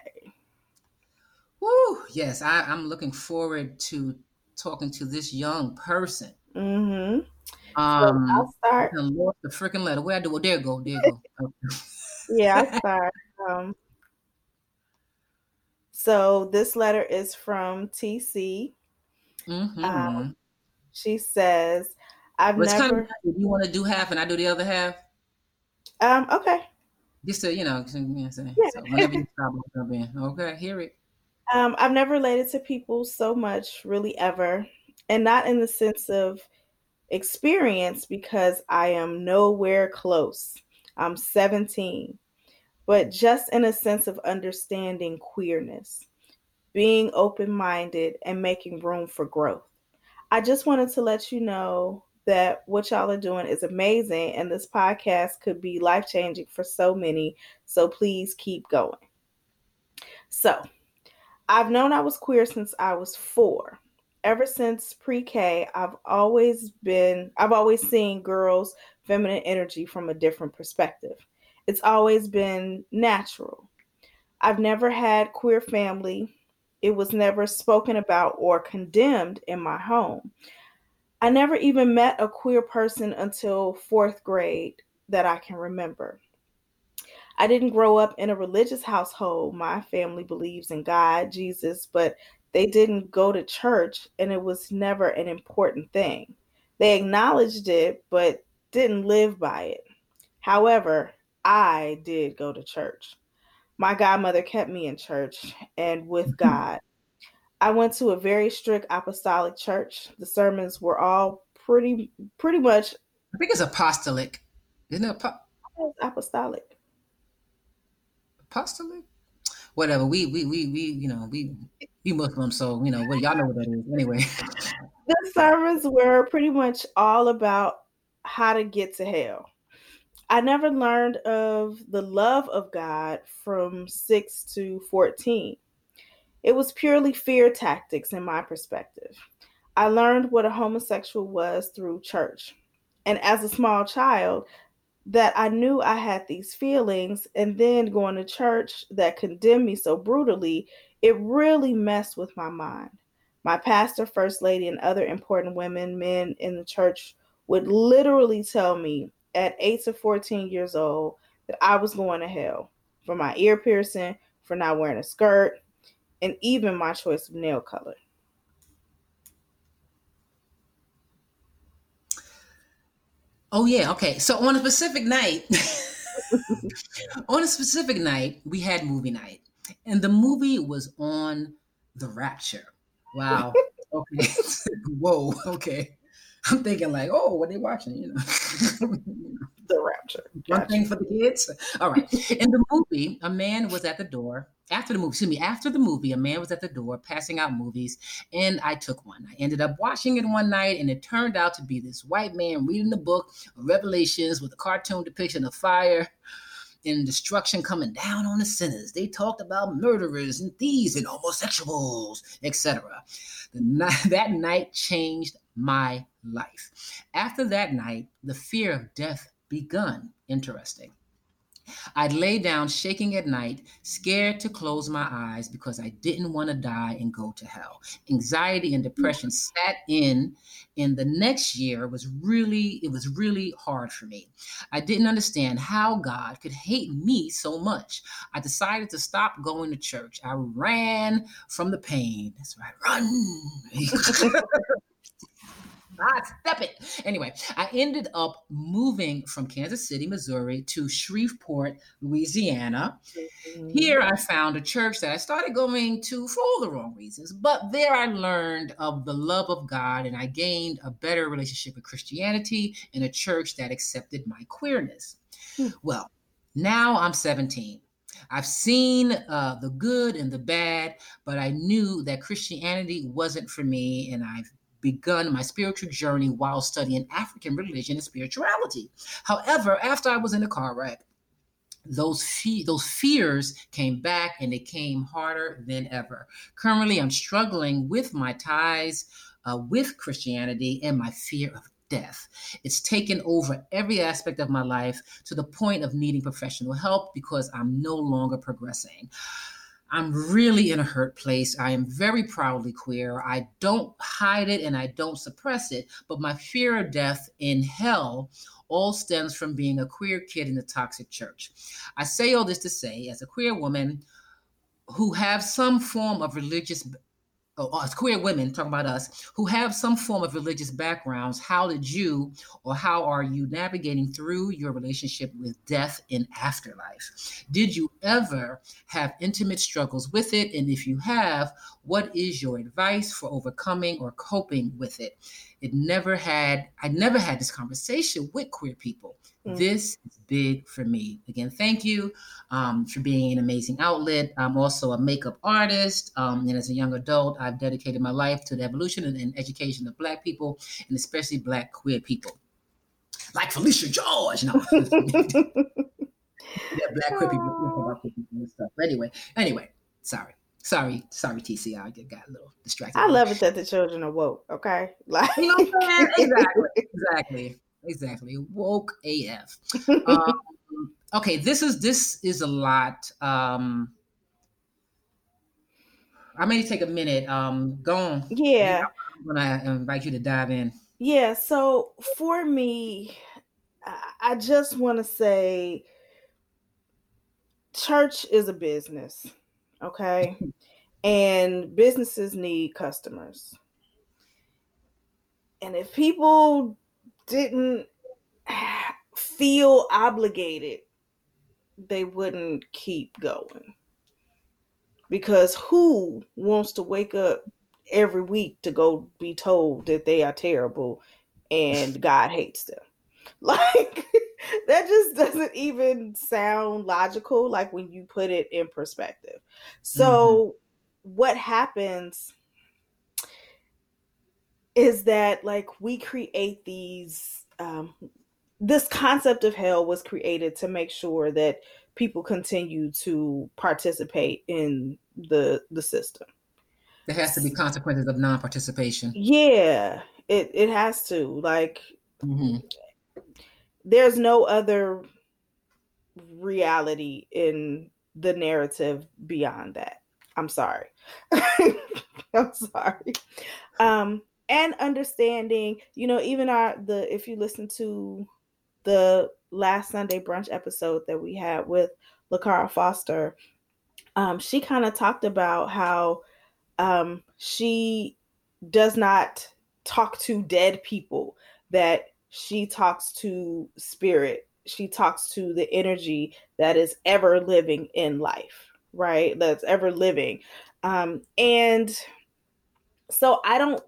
Woo! Yes, I, I'm looking forward to talking to this young person. Mm-hmm. Um, so I'll start. I lost the freaking letter. Where I do? Well, there you go. There you go. Yeah, I'll start. Um, so this letter is from T C. Mm-hmm. Um, she says, "I've well, it's never." Kind of, you want to do half, and I do the other half. Um. Okay. Just so you know, you know what I'm saying? Yeah. So whenever you stop, jump in. Okay, hear it. Um, I've never related to people so much, really ever, and not in the sense of experience because I am nowhere close. I'm seventeen, but just in a sense of understanding queerness, being open-minded, and making room for growth. I just wanted to let you know that what y'all are doing is amazing, and this podcast could be life-changing for so many, so please keep going. So, I've known I was queer since I was four. Ever since pre-K, I've always been, I've always seen girls' feminine energy from a different perspective. It's always been natural. I've never had queer family. It was never spoken about or condemned in my home. I never even met a queer person until fourth grade that I can remember. I didn't grow up in a religious household. My family believes in God, Jesus, but they didn't go to church, and it was never an important thing. They acknowledged it, but didn't live by it. However, I did go to church. My godmother kept me in church and with God. I went to a very strict apostolic church. The sermons were all pretty, pretty much. I think it's apostolic, isn't it? Apo- it's apostolic. Apostolic, whatever. We, we, we, we. You know, we, we Muslims, so you know. Well, y'all know what that is, anyway. The sermons were pretty much all about how to get to hell. I never learned of the love of God from six to fourteen. It was purely fear tactics in my perspective. I learned what a homosexual was through church. And as a small child, that I knew I had these feelings, and then going to church that condemned me so brutally, it really messed with my mind. My pastor, first lady, and other important women, men in the church would literally tell me at eight to fourteen years old that I was going to hell for my ear piercing, for not wearing a skirt, and even my choice of nail color. Oh yeah, okay. So on a specific night, on a specific night, we had movie night, and the movie was on The Rapture. Wow. Okay. Whoa. Okay. I'm thinking like, oh, what are they watching? You know, The Rapture. Gotcha. One thing for the kids. All right. In the movie, a man was at the door. After the movie, excuse me, after the movie, a man was at the door passing out movies, and I took one. I ended up watching it one night, and it turned out to be this white man reading the book of Revelations with a cartoon depiction of fire and destruction coming down on the sinners. They talked about murderers and thieves and homosexuals, et cetera. That night changed my life. After that night, the fear of death begun. Interesting. I'd lay down shaking at night, scared to close my eyes because I didn't want to die and go to hell. Anxiety and depression sat in, and the next year was really, it was really hard for me. I didn't understand how God could hate me so much. I decided to stop going to church. I ran from the pain. That's right, run. God, step it. Anyway, I ended up moving from Kansas City, Missouri to Shreveport, Louisiana. Mm-hmm. Here I found a church that I started going to for all the wrong reasons, but there I learned of the love of God and I gained a better relationship with Christianity and a church that accepted my queerness. Hmm. Well, now I'm seventeen. I've seen uh, the good and the bad, but I knew that Christianity wasn't for me, and I've begun my spiritual journey while studying African religion and spirituality. However, after I was in a car wreck, those fe- those fears came back, and they came harder than ever. Currently, I'm struggling with my ties uh, with Christianity and my fear of death. It's taken over every aspect of my life to the point of needing professional help because I'm no longer progressing. I'm really in a hurt place. I am very proudly queer. I don't hide it and I don't suppress it, but my fear of death and hell all stems from being a queer kid in a toxic church. I say all this to say, as a queer woman who have some form of religious, oh, as queer women, talking about us, who have some form of religious backgrounds, how did you or how are you navigating through your relationship with death in afterlife? Did you ever have intimate struggles with it? And if you have, what is your advice for overcoming or coping with it? It never had, I never had this conversation with queer people. Mm. This is big for me. Again, thank you um, for being an amazing outlet. I'm also a makeup artist. Um, and as a young adult, I've dedicated my life to the evolution and, and education of Black people, and especially Black queer people. Like Felisha George. No. Yeah, Black queer people. Stuff. Anyway, anyway, sorry. Sorry, sorry, T C, I got a little distracted. I love it that the children are woke, okay? Like, you know what I'm saying? Exactly, exactly, exactly. Woke A F. Um, okay, this is this is a lot. Um, I may take a minute. Um, go on. Yeah. When I invite you to dive in. Yeah, so for me, I just want to say church is a business. Okay. And businesses need customers. And if people didn't feel obligated, they wouldn't keep going. Because who wants to wake up every week to go be told that they are terrible and God hates them? Like, that just doesn't even sound logical, like when you put it in perspective. So mm-hmm. What happens is that, like, we create these, um, this concept of hell was created to make sure that people continue to participate in the, the system. There has to be consequences of non-participation. Yeah, it, it has to, like, mm-hmm. There's no other reality in the narrative beyond that. I'm sorry. I'm sorry. Um, and understanding, you know, even our, the, if you listen to the last Sunday brunch episode that we had with LaCara Foster, um, she kind of talked about how um, she does not talk to dead people, that she talks to spirit. She talks to the energy that is ever living in life, right? That's ever living. Um, and so I don't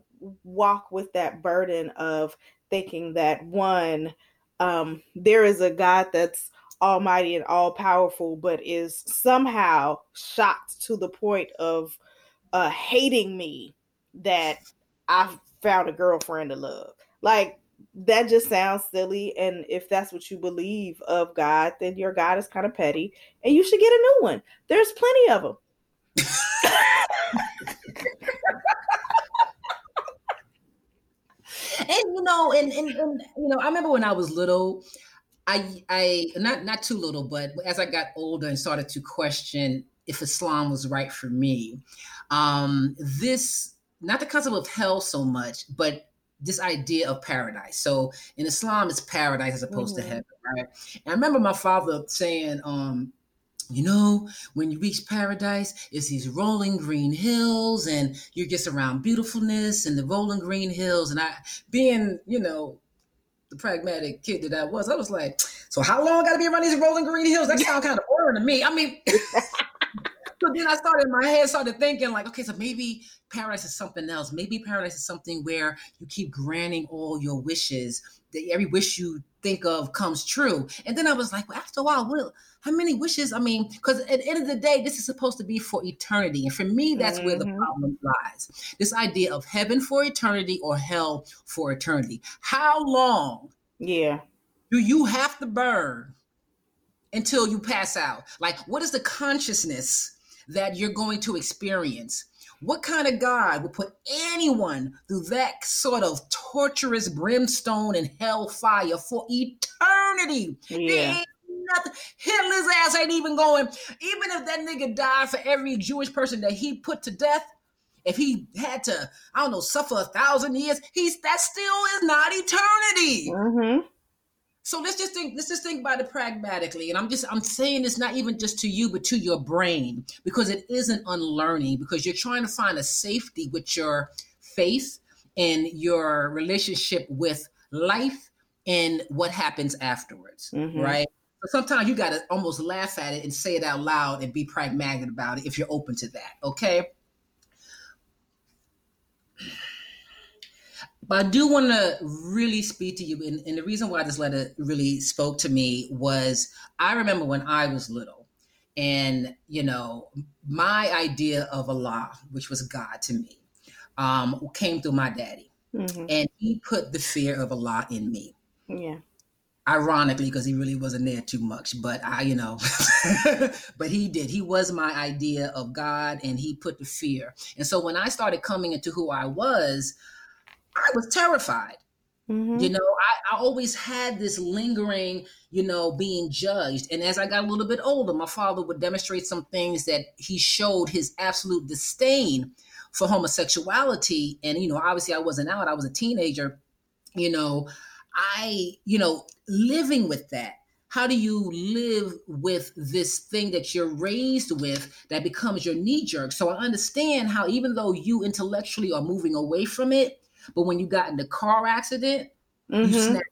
walk with that burden of thinking that one, um, there is a God that's almighty and all powerful, but is somehow shocked to the point of uh, hating me that I've found a girlfriend to love. Like, that just sounds silly. And if that's what you believe of God, then your God is kind of petty and you should get a new one. There's plenty of them. And, you know, and, and, and, you know, I remember when I was little, I, I, not, not too little, but as I got older and started to question if Islam was right for me, um, this, not the concept of hell so much, but this idea of paradise. So in Islam, it's paradise as opposed mm-hmm. to heaven, right? And I remember my father saying, um, you know, when you reach paradise, it's these rolling green hills and you're just around beautifulness and the rolling green hills. And I, being, you know, the pragmatic kid that I was, I was like, so how long I gotta be around these rolling green hills? That sounds kind of boring to me. I mean, so then I started, in my head started thinking like, okay, so maybe paradise is something else. Maybe paradise is something where you keep granting all your wishes, that every wish you think of comes true. And then I was like, well, after a while, what, how many wishes? I mean, because at the end of the day, this is supposed to be for eternity. And for me, that's mm-hmm. where the problem lies. This idea of heaven for eternity or hell for eternity. How long yeah. do you have to burn until you pass out? Like, what is the consciousness that you're going to experience? What kind of God would put anyone through that sort of torturous brimstone and hellfire for eternity? Yeah. There ain't nothing. Hitler's ass ain't even going. Even if that nigga died for every Jewish person that he put to death, if he had to, I don't know, suffer a thousand years, he's that still is not eternity. Mm-hmm. So let's just think, let's just think about it pragmatically. And I'm just, I'm saying this not even just to you, but to your brain, because it isn't unlearning, because you're trying to find a safety with your faith and your relationship with life and what happens afterwards, mm-hmm. right? But sometimes you got to almost laugh at it and say it out loud and be pragmatic about it if you're open to that, okay? But I do want to really speak to you. And, and the reason why this letter really spoke to me was I remember when I was little and, you know, my idea of Allah, which was God to me, um, came through my daddy. Mm-hmm. And he put the fear of Allah in me. Yeah. Ironically, because he really wasn't there too much, but I, you know, but he did. He was my idea of God and he put the fear. And so when I started coming into who I was, I was terrified. Mm-hmm. You know, I, I always had this lingering, you know, being judged. And as I got a little bit older, my father would demonstrate some things that he showed his absolute disdain for homosexuality. And, you know, obviously I wasn't out, I was a teenager, you know, I, you know, living with that. How do you live with this thing that you're raised with that becomes your knee jerk? So I understand how, even though you intellectually are moving away from it, but when you got in the car accident, mm-hmm. you snapped.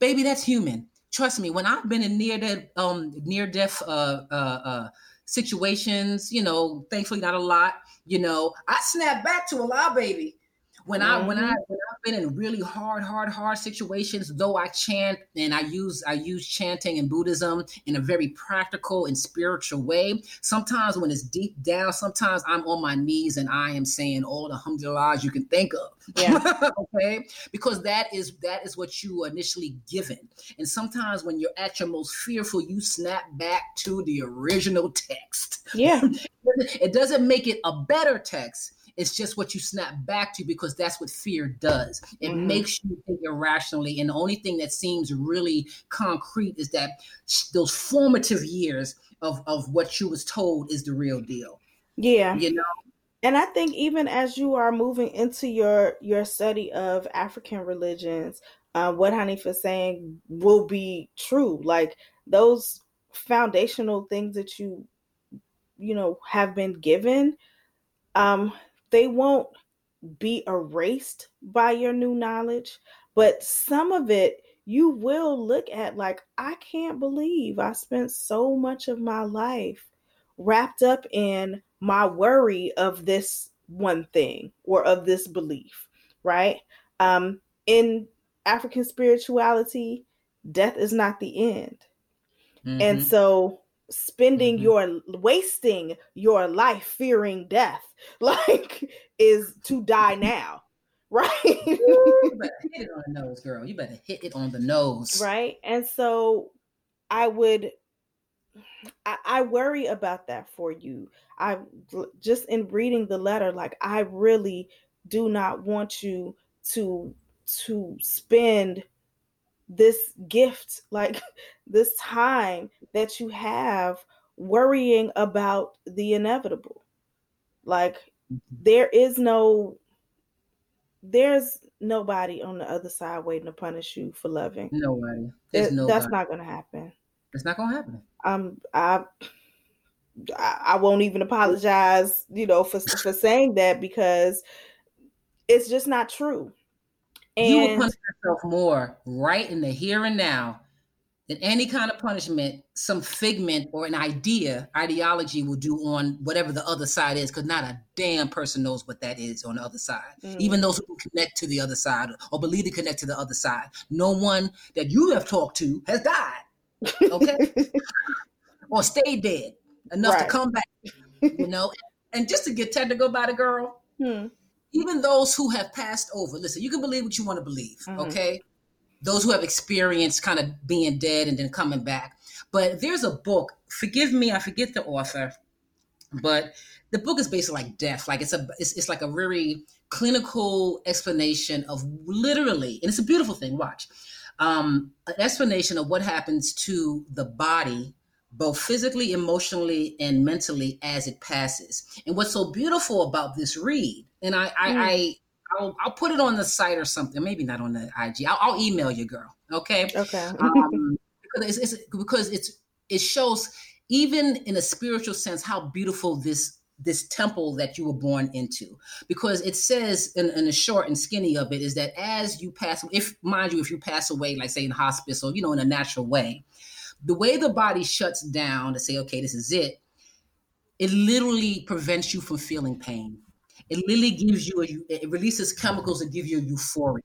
Baby, that's human. Trust me. When I've been in near death, um, near death uh, uh, uh, situations, you know, thankfully not a lot. You know, I snapped back to Allah, baby. When mm-hmm. I when I when I've been in really hard, hard, hard situations, though I chant and I use I use chanting and Buddhism in a very practical and spiritual way. Sometimes when it's deep down, sometimes I'm on my knees and I am saying all the alhamdulillahs you can think of. Yeah. Okay, because that is that is what you were initially given. And sometimes when you're at your most fearful, you snap back to the original text. Yeah. It doesn't make it a better text. It's just what you snap back to because that's what fear does. It mm-hmm. makes you think irrationally. And the only thing that seems really concrete is that those formative years of, of what you was told is the real deal. Yeah. You know? And I think even as you are moving into your, your study of African religions, uh, what Hanif is saying will be true. Like those foundational things that you, you know, have been given, um, they won't be erased by your new knowledge, but some of it you will look at like, I can't believe I spent so much of my life wrapped up in my worry of this one thing or of this belief, right? Um, in African spirituality, death is not the end. Mm-hmm. And so spending mm-hmm. your wasting your life fearing death like is to die now, right? You better hit it on the nose, girl. You better hit it on the nose. Right. And so I would, I, I worry about that for you. I just, in reading the letter, like, I really do not want you to, to spend this gift, like this time that you have, worrying about the inevitable. Like, there is no, there's nobody on the other side waiting to punish you for loving. Nobody. There's nobody. That's not going to happen. It's not going to happen. Um, I, I won't even apologize, you know, for for saying that, because it's just not true. And you will punish yourself more right in the here and now than any kind of punishment some figment or an idea, ideology will do on whatever the other side is, because not a damn person knows what that is on the other side. Mm. Even those who connect to the other side or believe they connect to the other side. No one that you have talked to has died, okay? Or stayed dead enough right. to come back, you know? And just to get technical about it, girl, hmm. even those who have passed over, listen, you can believe what you want to believe, mm-hmm. okay? Those who have experienced kind of being dead and then coming back. But there's a book, forgive me, I forget the author, but the book is basically like death. Like it's a, it's, it's like a really clinical explanation of literally, and it's a beautiful thing, watch, um, an explanation of what happens to the body, both physically, emotionally, and mentally as it passes. And what's so beautiful about this read, and I, I, mm. I I'll, I'll put it on the site or something. Maybe not on the I G. I'll, I'll email you, girl. Okay. Okay. um, because it's, it's because it's it shows, even in a spiritual sense, how beautiful this this temple that you were born into. Because it says, in, in the short and skinny of it, is that as you pass, if mind you, if you pass away, like say in hospice or you know in a natural way, the way the body shuts down to say, okay, this is it. It literally prevents you from feeling pain. It literally gives you, a, it releases chemicals that give you euphoria,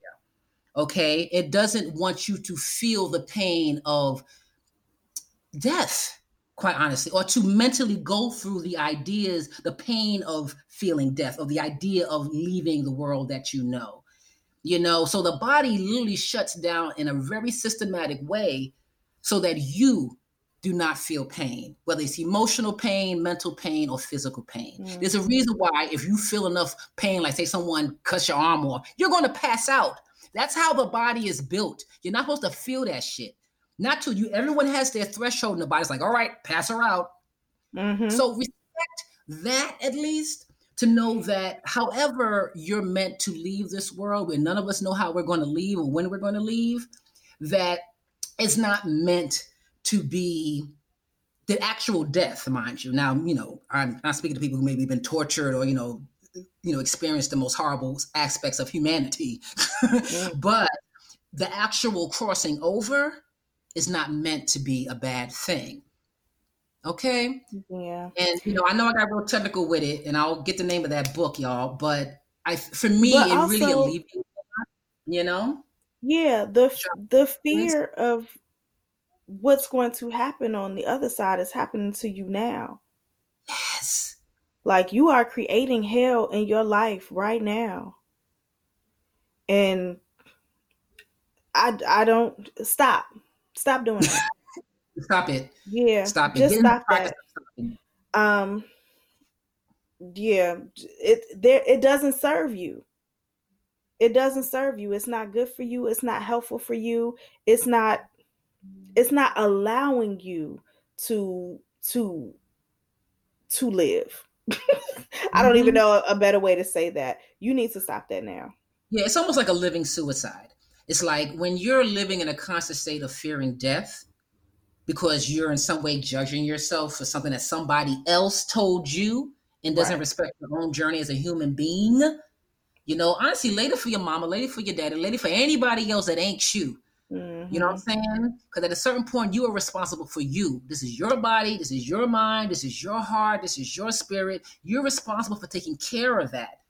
okay? It doesn't want you to feel the pain of death, quite honestly, or to mentally go through the ideas, the pain of feeling death, or the idea of leaving the world that you know, you know? So the body literally shuts down in a very systematic way so that you do not feel pain, whether it's emotional pain, mental pain, or physical pain. Mm-hmm. There's a reason why if you feel enough pain, like say someone cuts your arm off, you're going to pass out. That's how the body is built. You're not supposed to feel that shit. Not to you. Everyone has their threshold in the body's like, all right, pass her out. Mm-hmm. So respect that, at least, to know that however you're meant to leave this world, where none of us know how we're going to leave or when we're going to leave, that it's not meant to be the actual death, mind you. Now, you know, I'm not speaking to people who maybe been tortured or, you know, you know, experienced the most horrible aspects of humanity. Yeah. But the actual crossing over is not meant to be a bad thing. Okay? Yeah. And, you know, I know I got real technical with it, and I'll get the name of that book, y'all, but I, for me, but it also, really alleviates, you know? Yeah, the the fear of what's going to happen on the other side is happening to you now. Yes. Like, you are creating hell in your life right now. And I, I don't, stop. Stop doing it. Stop it. Yeah. Stop it. Just Get stop that. Um, yeah. It, there, it doesn't serve you. It doesn't serve you. It's not good for you. It's not helpful for you. It's not It's not allowing you to to to live. I don't even know a better way to say that. You need to stop that now. Yeah, it's almost like a living suicide. It's like when you're living in a constant state of fearing death because you're in some way judging yourself for something that somebody else told you and doesn't right. respect your own journey as a human being. You know, honestly, later for your mama, later for your daddy, later for anybody else that ain't you. Mm-hmm. You know what I'm saying? Because at a certain point, you are responsible for you. This is your body. This is your mind. This is your heart. This is your spirit. You're responsible for taking care of that.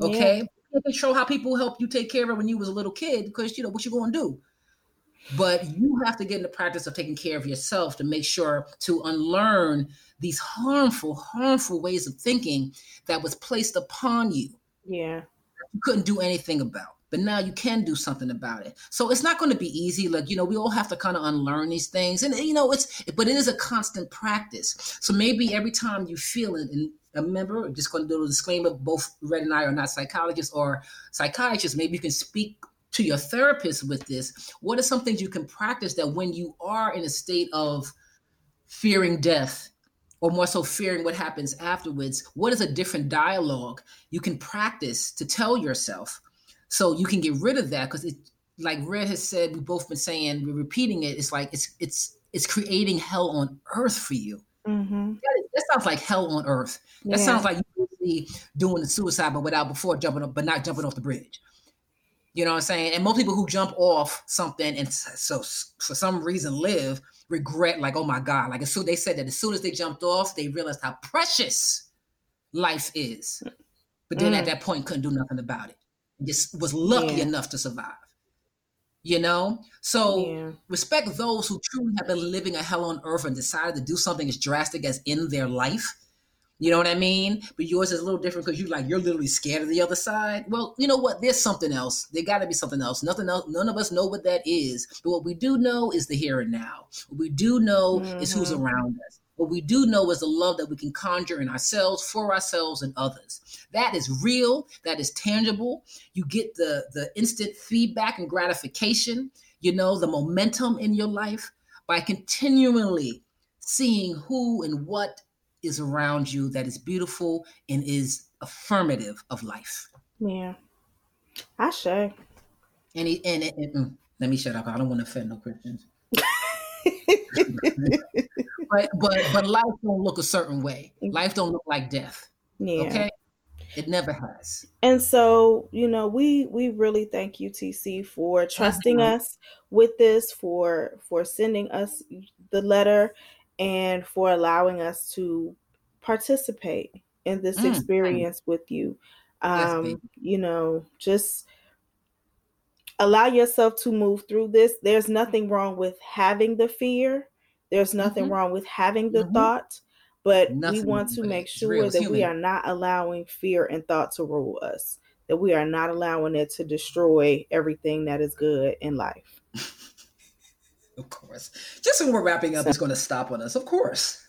Okay? Yeah. You can show how people help you take care of it when you was a little kid because, you know, what you going to do? But you have to get in the practice of taking care of yourself to make sure to unlearn these harmful, harmful ways of thinking that was placed upon you. Yeah. you couldn't do anything about. But now you can do something about it. So it's not going to be easy. Like, you know, we all have to kind of unlearn these things. And, you know, it's, but it is a constant practice. So maybe every time you feel it, and remember, just going to do a disclaimer, both Red and I are not psychologists or psychiatrists. Maybe you can speak to your therapist with this. What are some things you can practice that when you are in a state of fearing death, or more so fearing what happens afterwards, what is a different dialogue you can practice to tell yourself? So you can get rid of that, because it, like Red has said, we've both been saying, we're repeating it. It's like it's it's it's creating hell on earth for you. Mm-hmm. That, is, that sounds like hell on earth. That yeah. sounds like you doing the suicide, but without before jumping up, but not jumping off the bridge. You know what I'm saying? And most people who jump off something and so for some reason live regret, like, oh my God, like as soon they said that as soon as they jumped off, they realized how precious life is. But then mm. at that point, couldn't do nothing about it. Just was lucky yeah. enough to survive, you know? So yeah. respect those who truly have been living a hell on earth and decided to do something as drastic as end their life. You know what I mean? But yours is a little different because you like, you're literally scared of the other side. Well, you know what? There's something else. There gotta be something else. Nothing else. None of us know what that is. But what we do know is the here and now. What we do know mm-hmm. is who's around us. What we do know is the love that we can conjure in ourselves, for ourselves and others. That is real. That is tangible. You get the, the instant feedback and gratification, you know, the momentum in your life by continually seeing who and what is around you that is beautiful and is affirmative of life. Yeah. I sure. And, he, and, and, and let me shut up. I don't want to offend no Christians. but but but life don't look a certain way. Life don't look like death. Yeah. Okay? It never has. And so, you know, we we really thank you, T C, for trusting mm-hmm. us with this, for for sending us the letter, and for allowing us to participate in this mm, experience mm. with you. Um, yes, you know, just allow yourself to move through this. There's nothing wrong with having the fear. There's nothing mm-hmm. wrong with having the mm-hmm. thought, but nothing we want to make sure that human. we are not allowing fear and thought to rule us, that we are not allowing it to destroy everything that is good in life. Of course. Just when we're wrapping up, so, it's going to stop on us. Of course.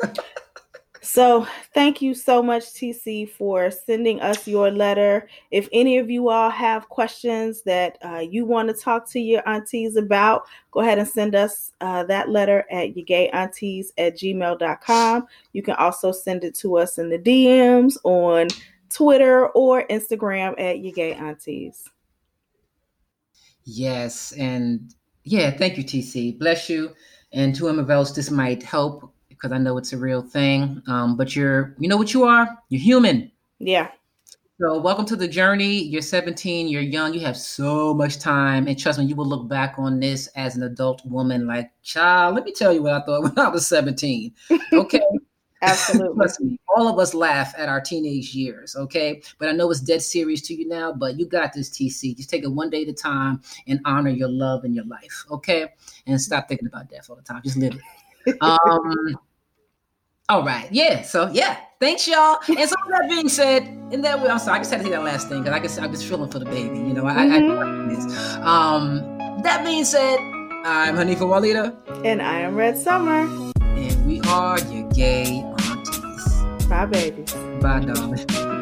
So thank you so much, T C, for sending us your letter. If any of you all have questions that uh, you want to talk to your aunties about, go ahead and send us uh, that letter at your gay aunties at gmail dot com. You can also send it to us in the D Ms on Twitter or Instagram at yourgayaunties. Yes. And yeah, thank you, T C. Bless you. And to whoever else this might help, because I know it's a real thing. Um, but you're, you know what you are? You're human. Yeah. So welcome to the journey. You're seventeen. You're young. You have so much time. And trust me, you will look back on this as an adult woman like, child, let me tell you what I thought when I was seventeen. Okay? Absolutely. Trust me, all of us laugh at our teenage years, okay? But I know it's dead serious to you now, but you got this, T C. Just take it one day at a time and honor your love and your life, okay? And stop thinking about death all the time. Just live it. Um, all right. Yeah. So, yeah. Thanks, y'all. And so that being said, and that way, I'm sorry, I just had to say that last thing because I guess I'm just feeling for the baby. You know, I, mm-hmm. I, I do like this. Um, that being said, I'm Hanifa Walida. And I am Red Summer. And we are your gay aunties. Bye, babies. Bye, darling.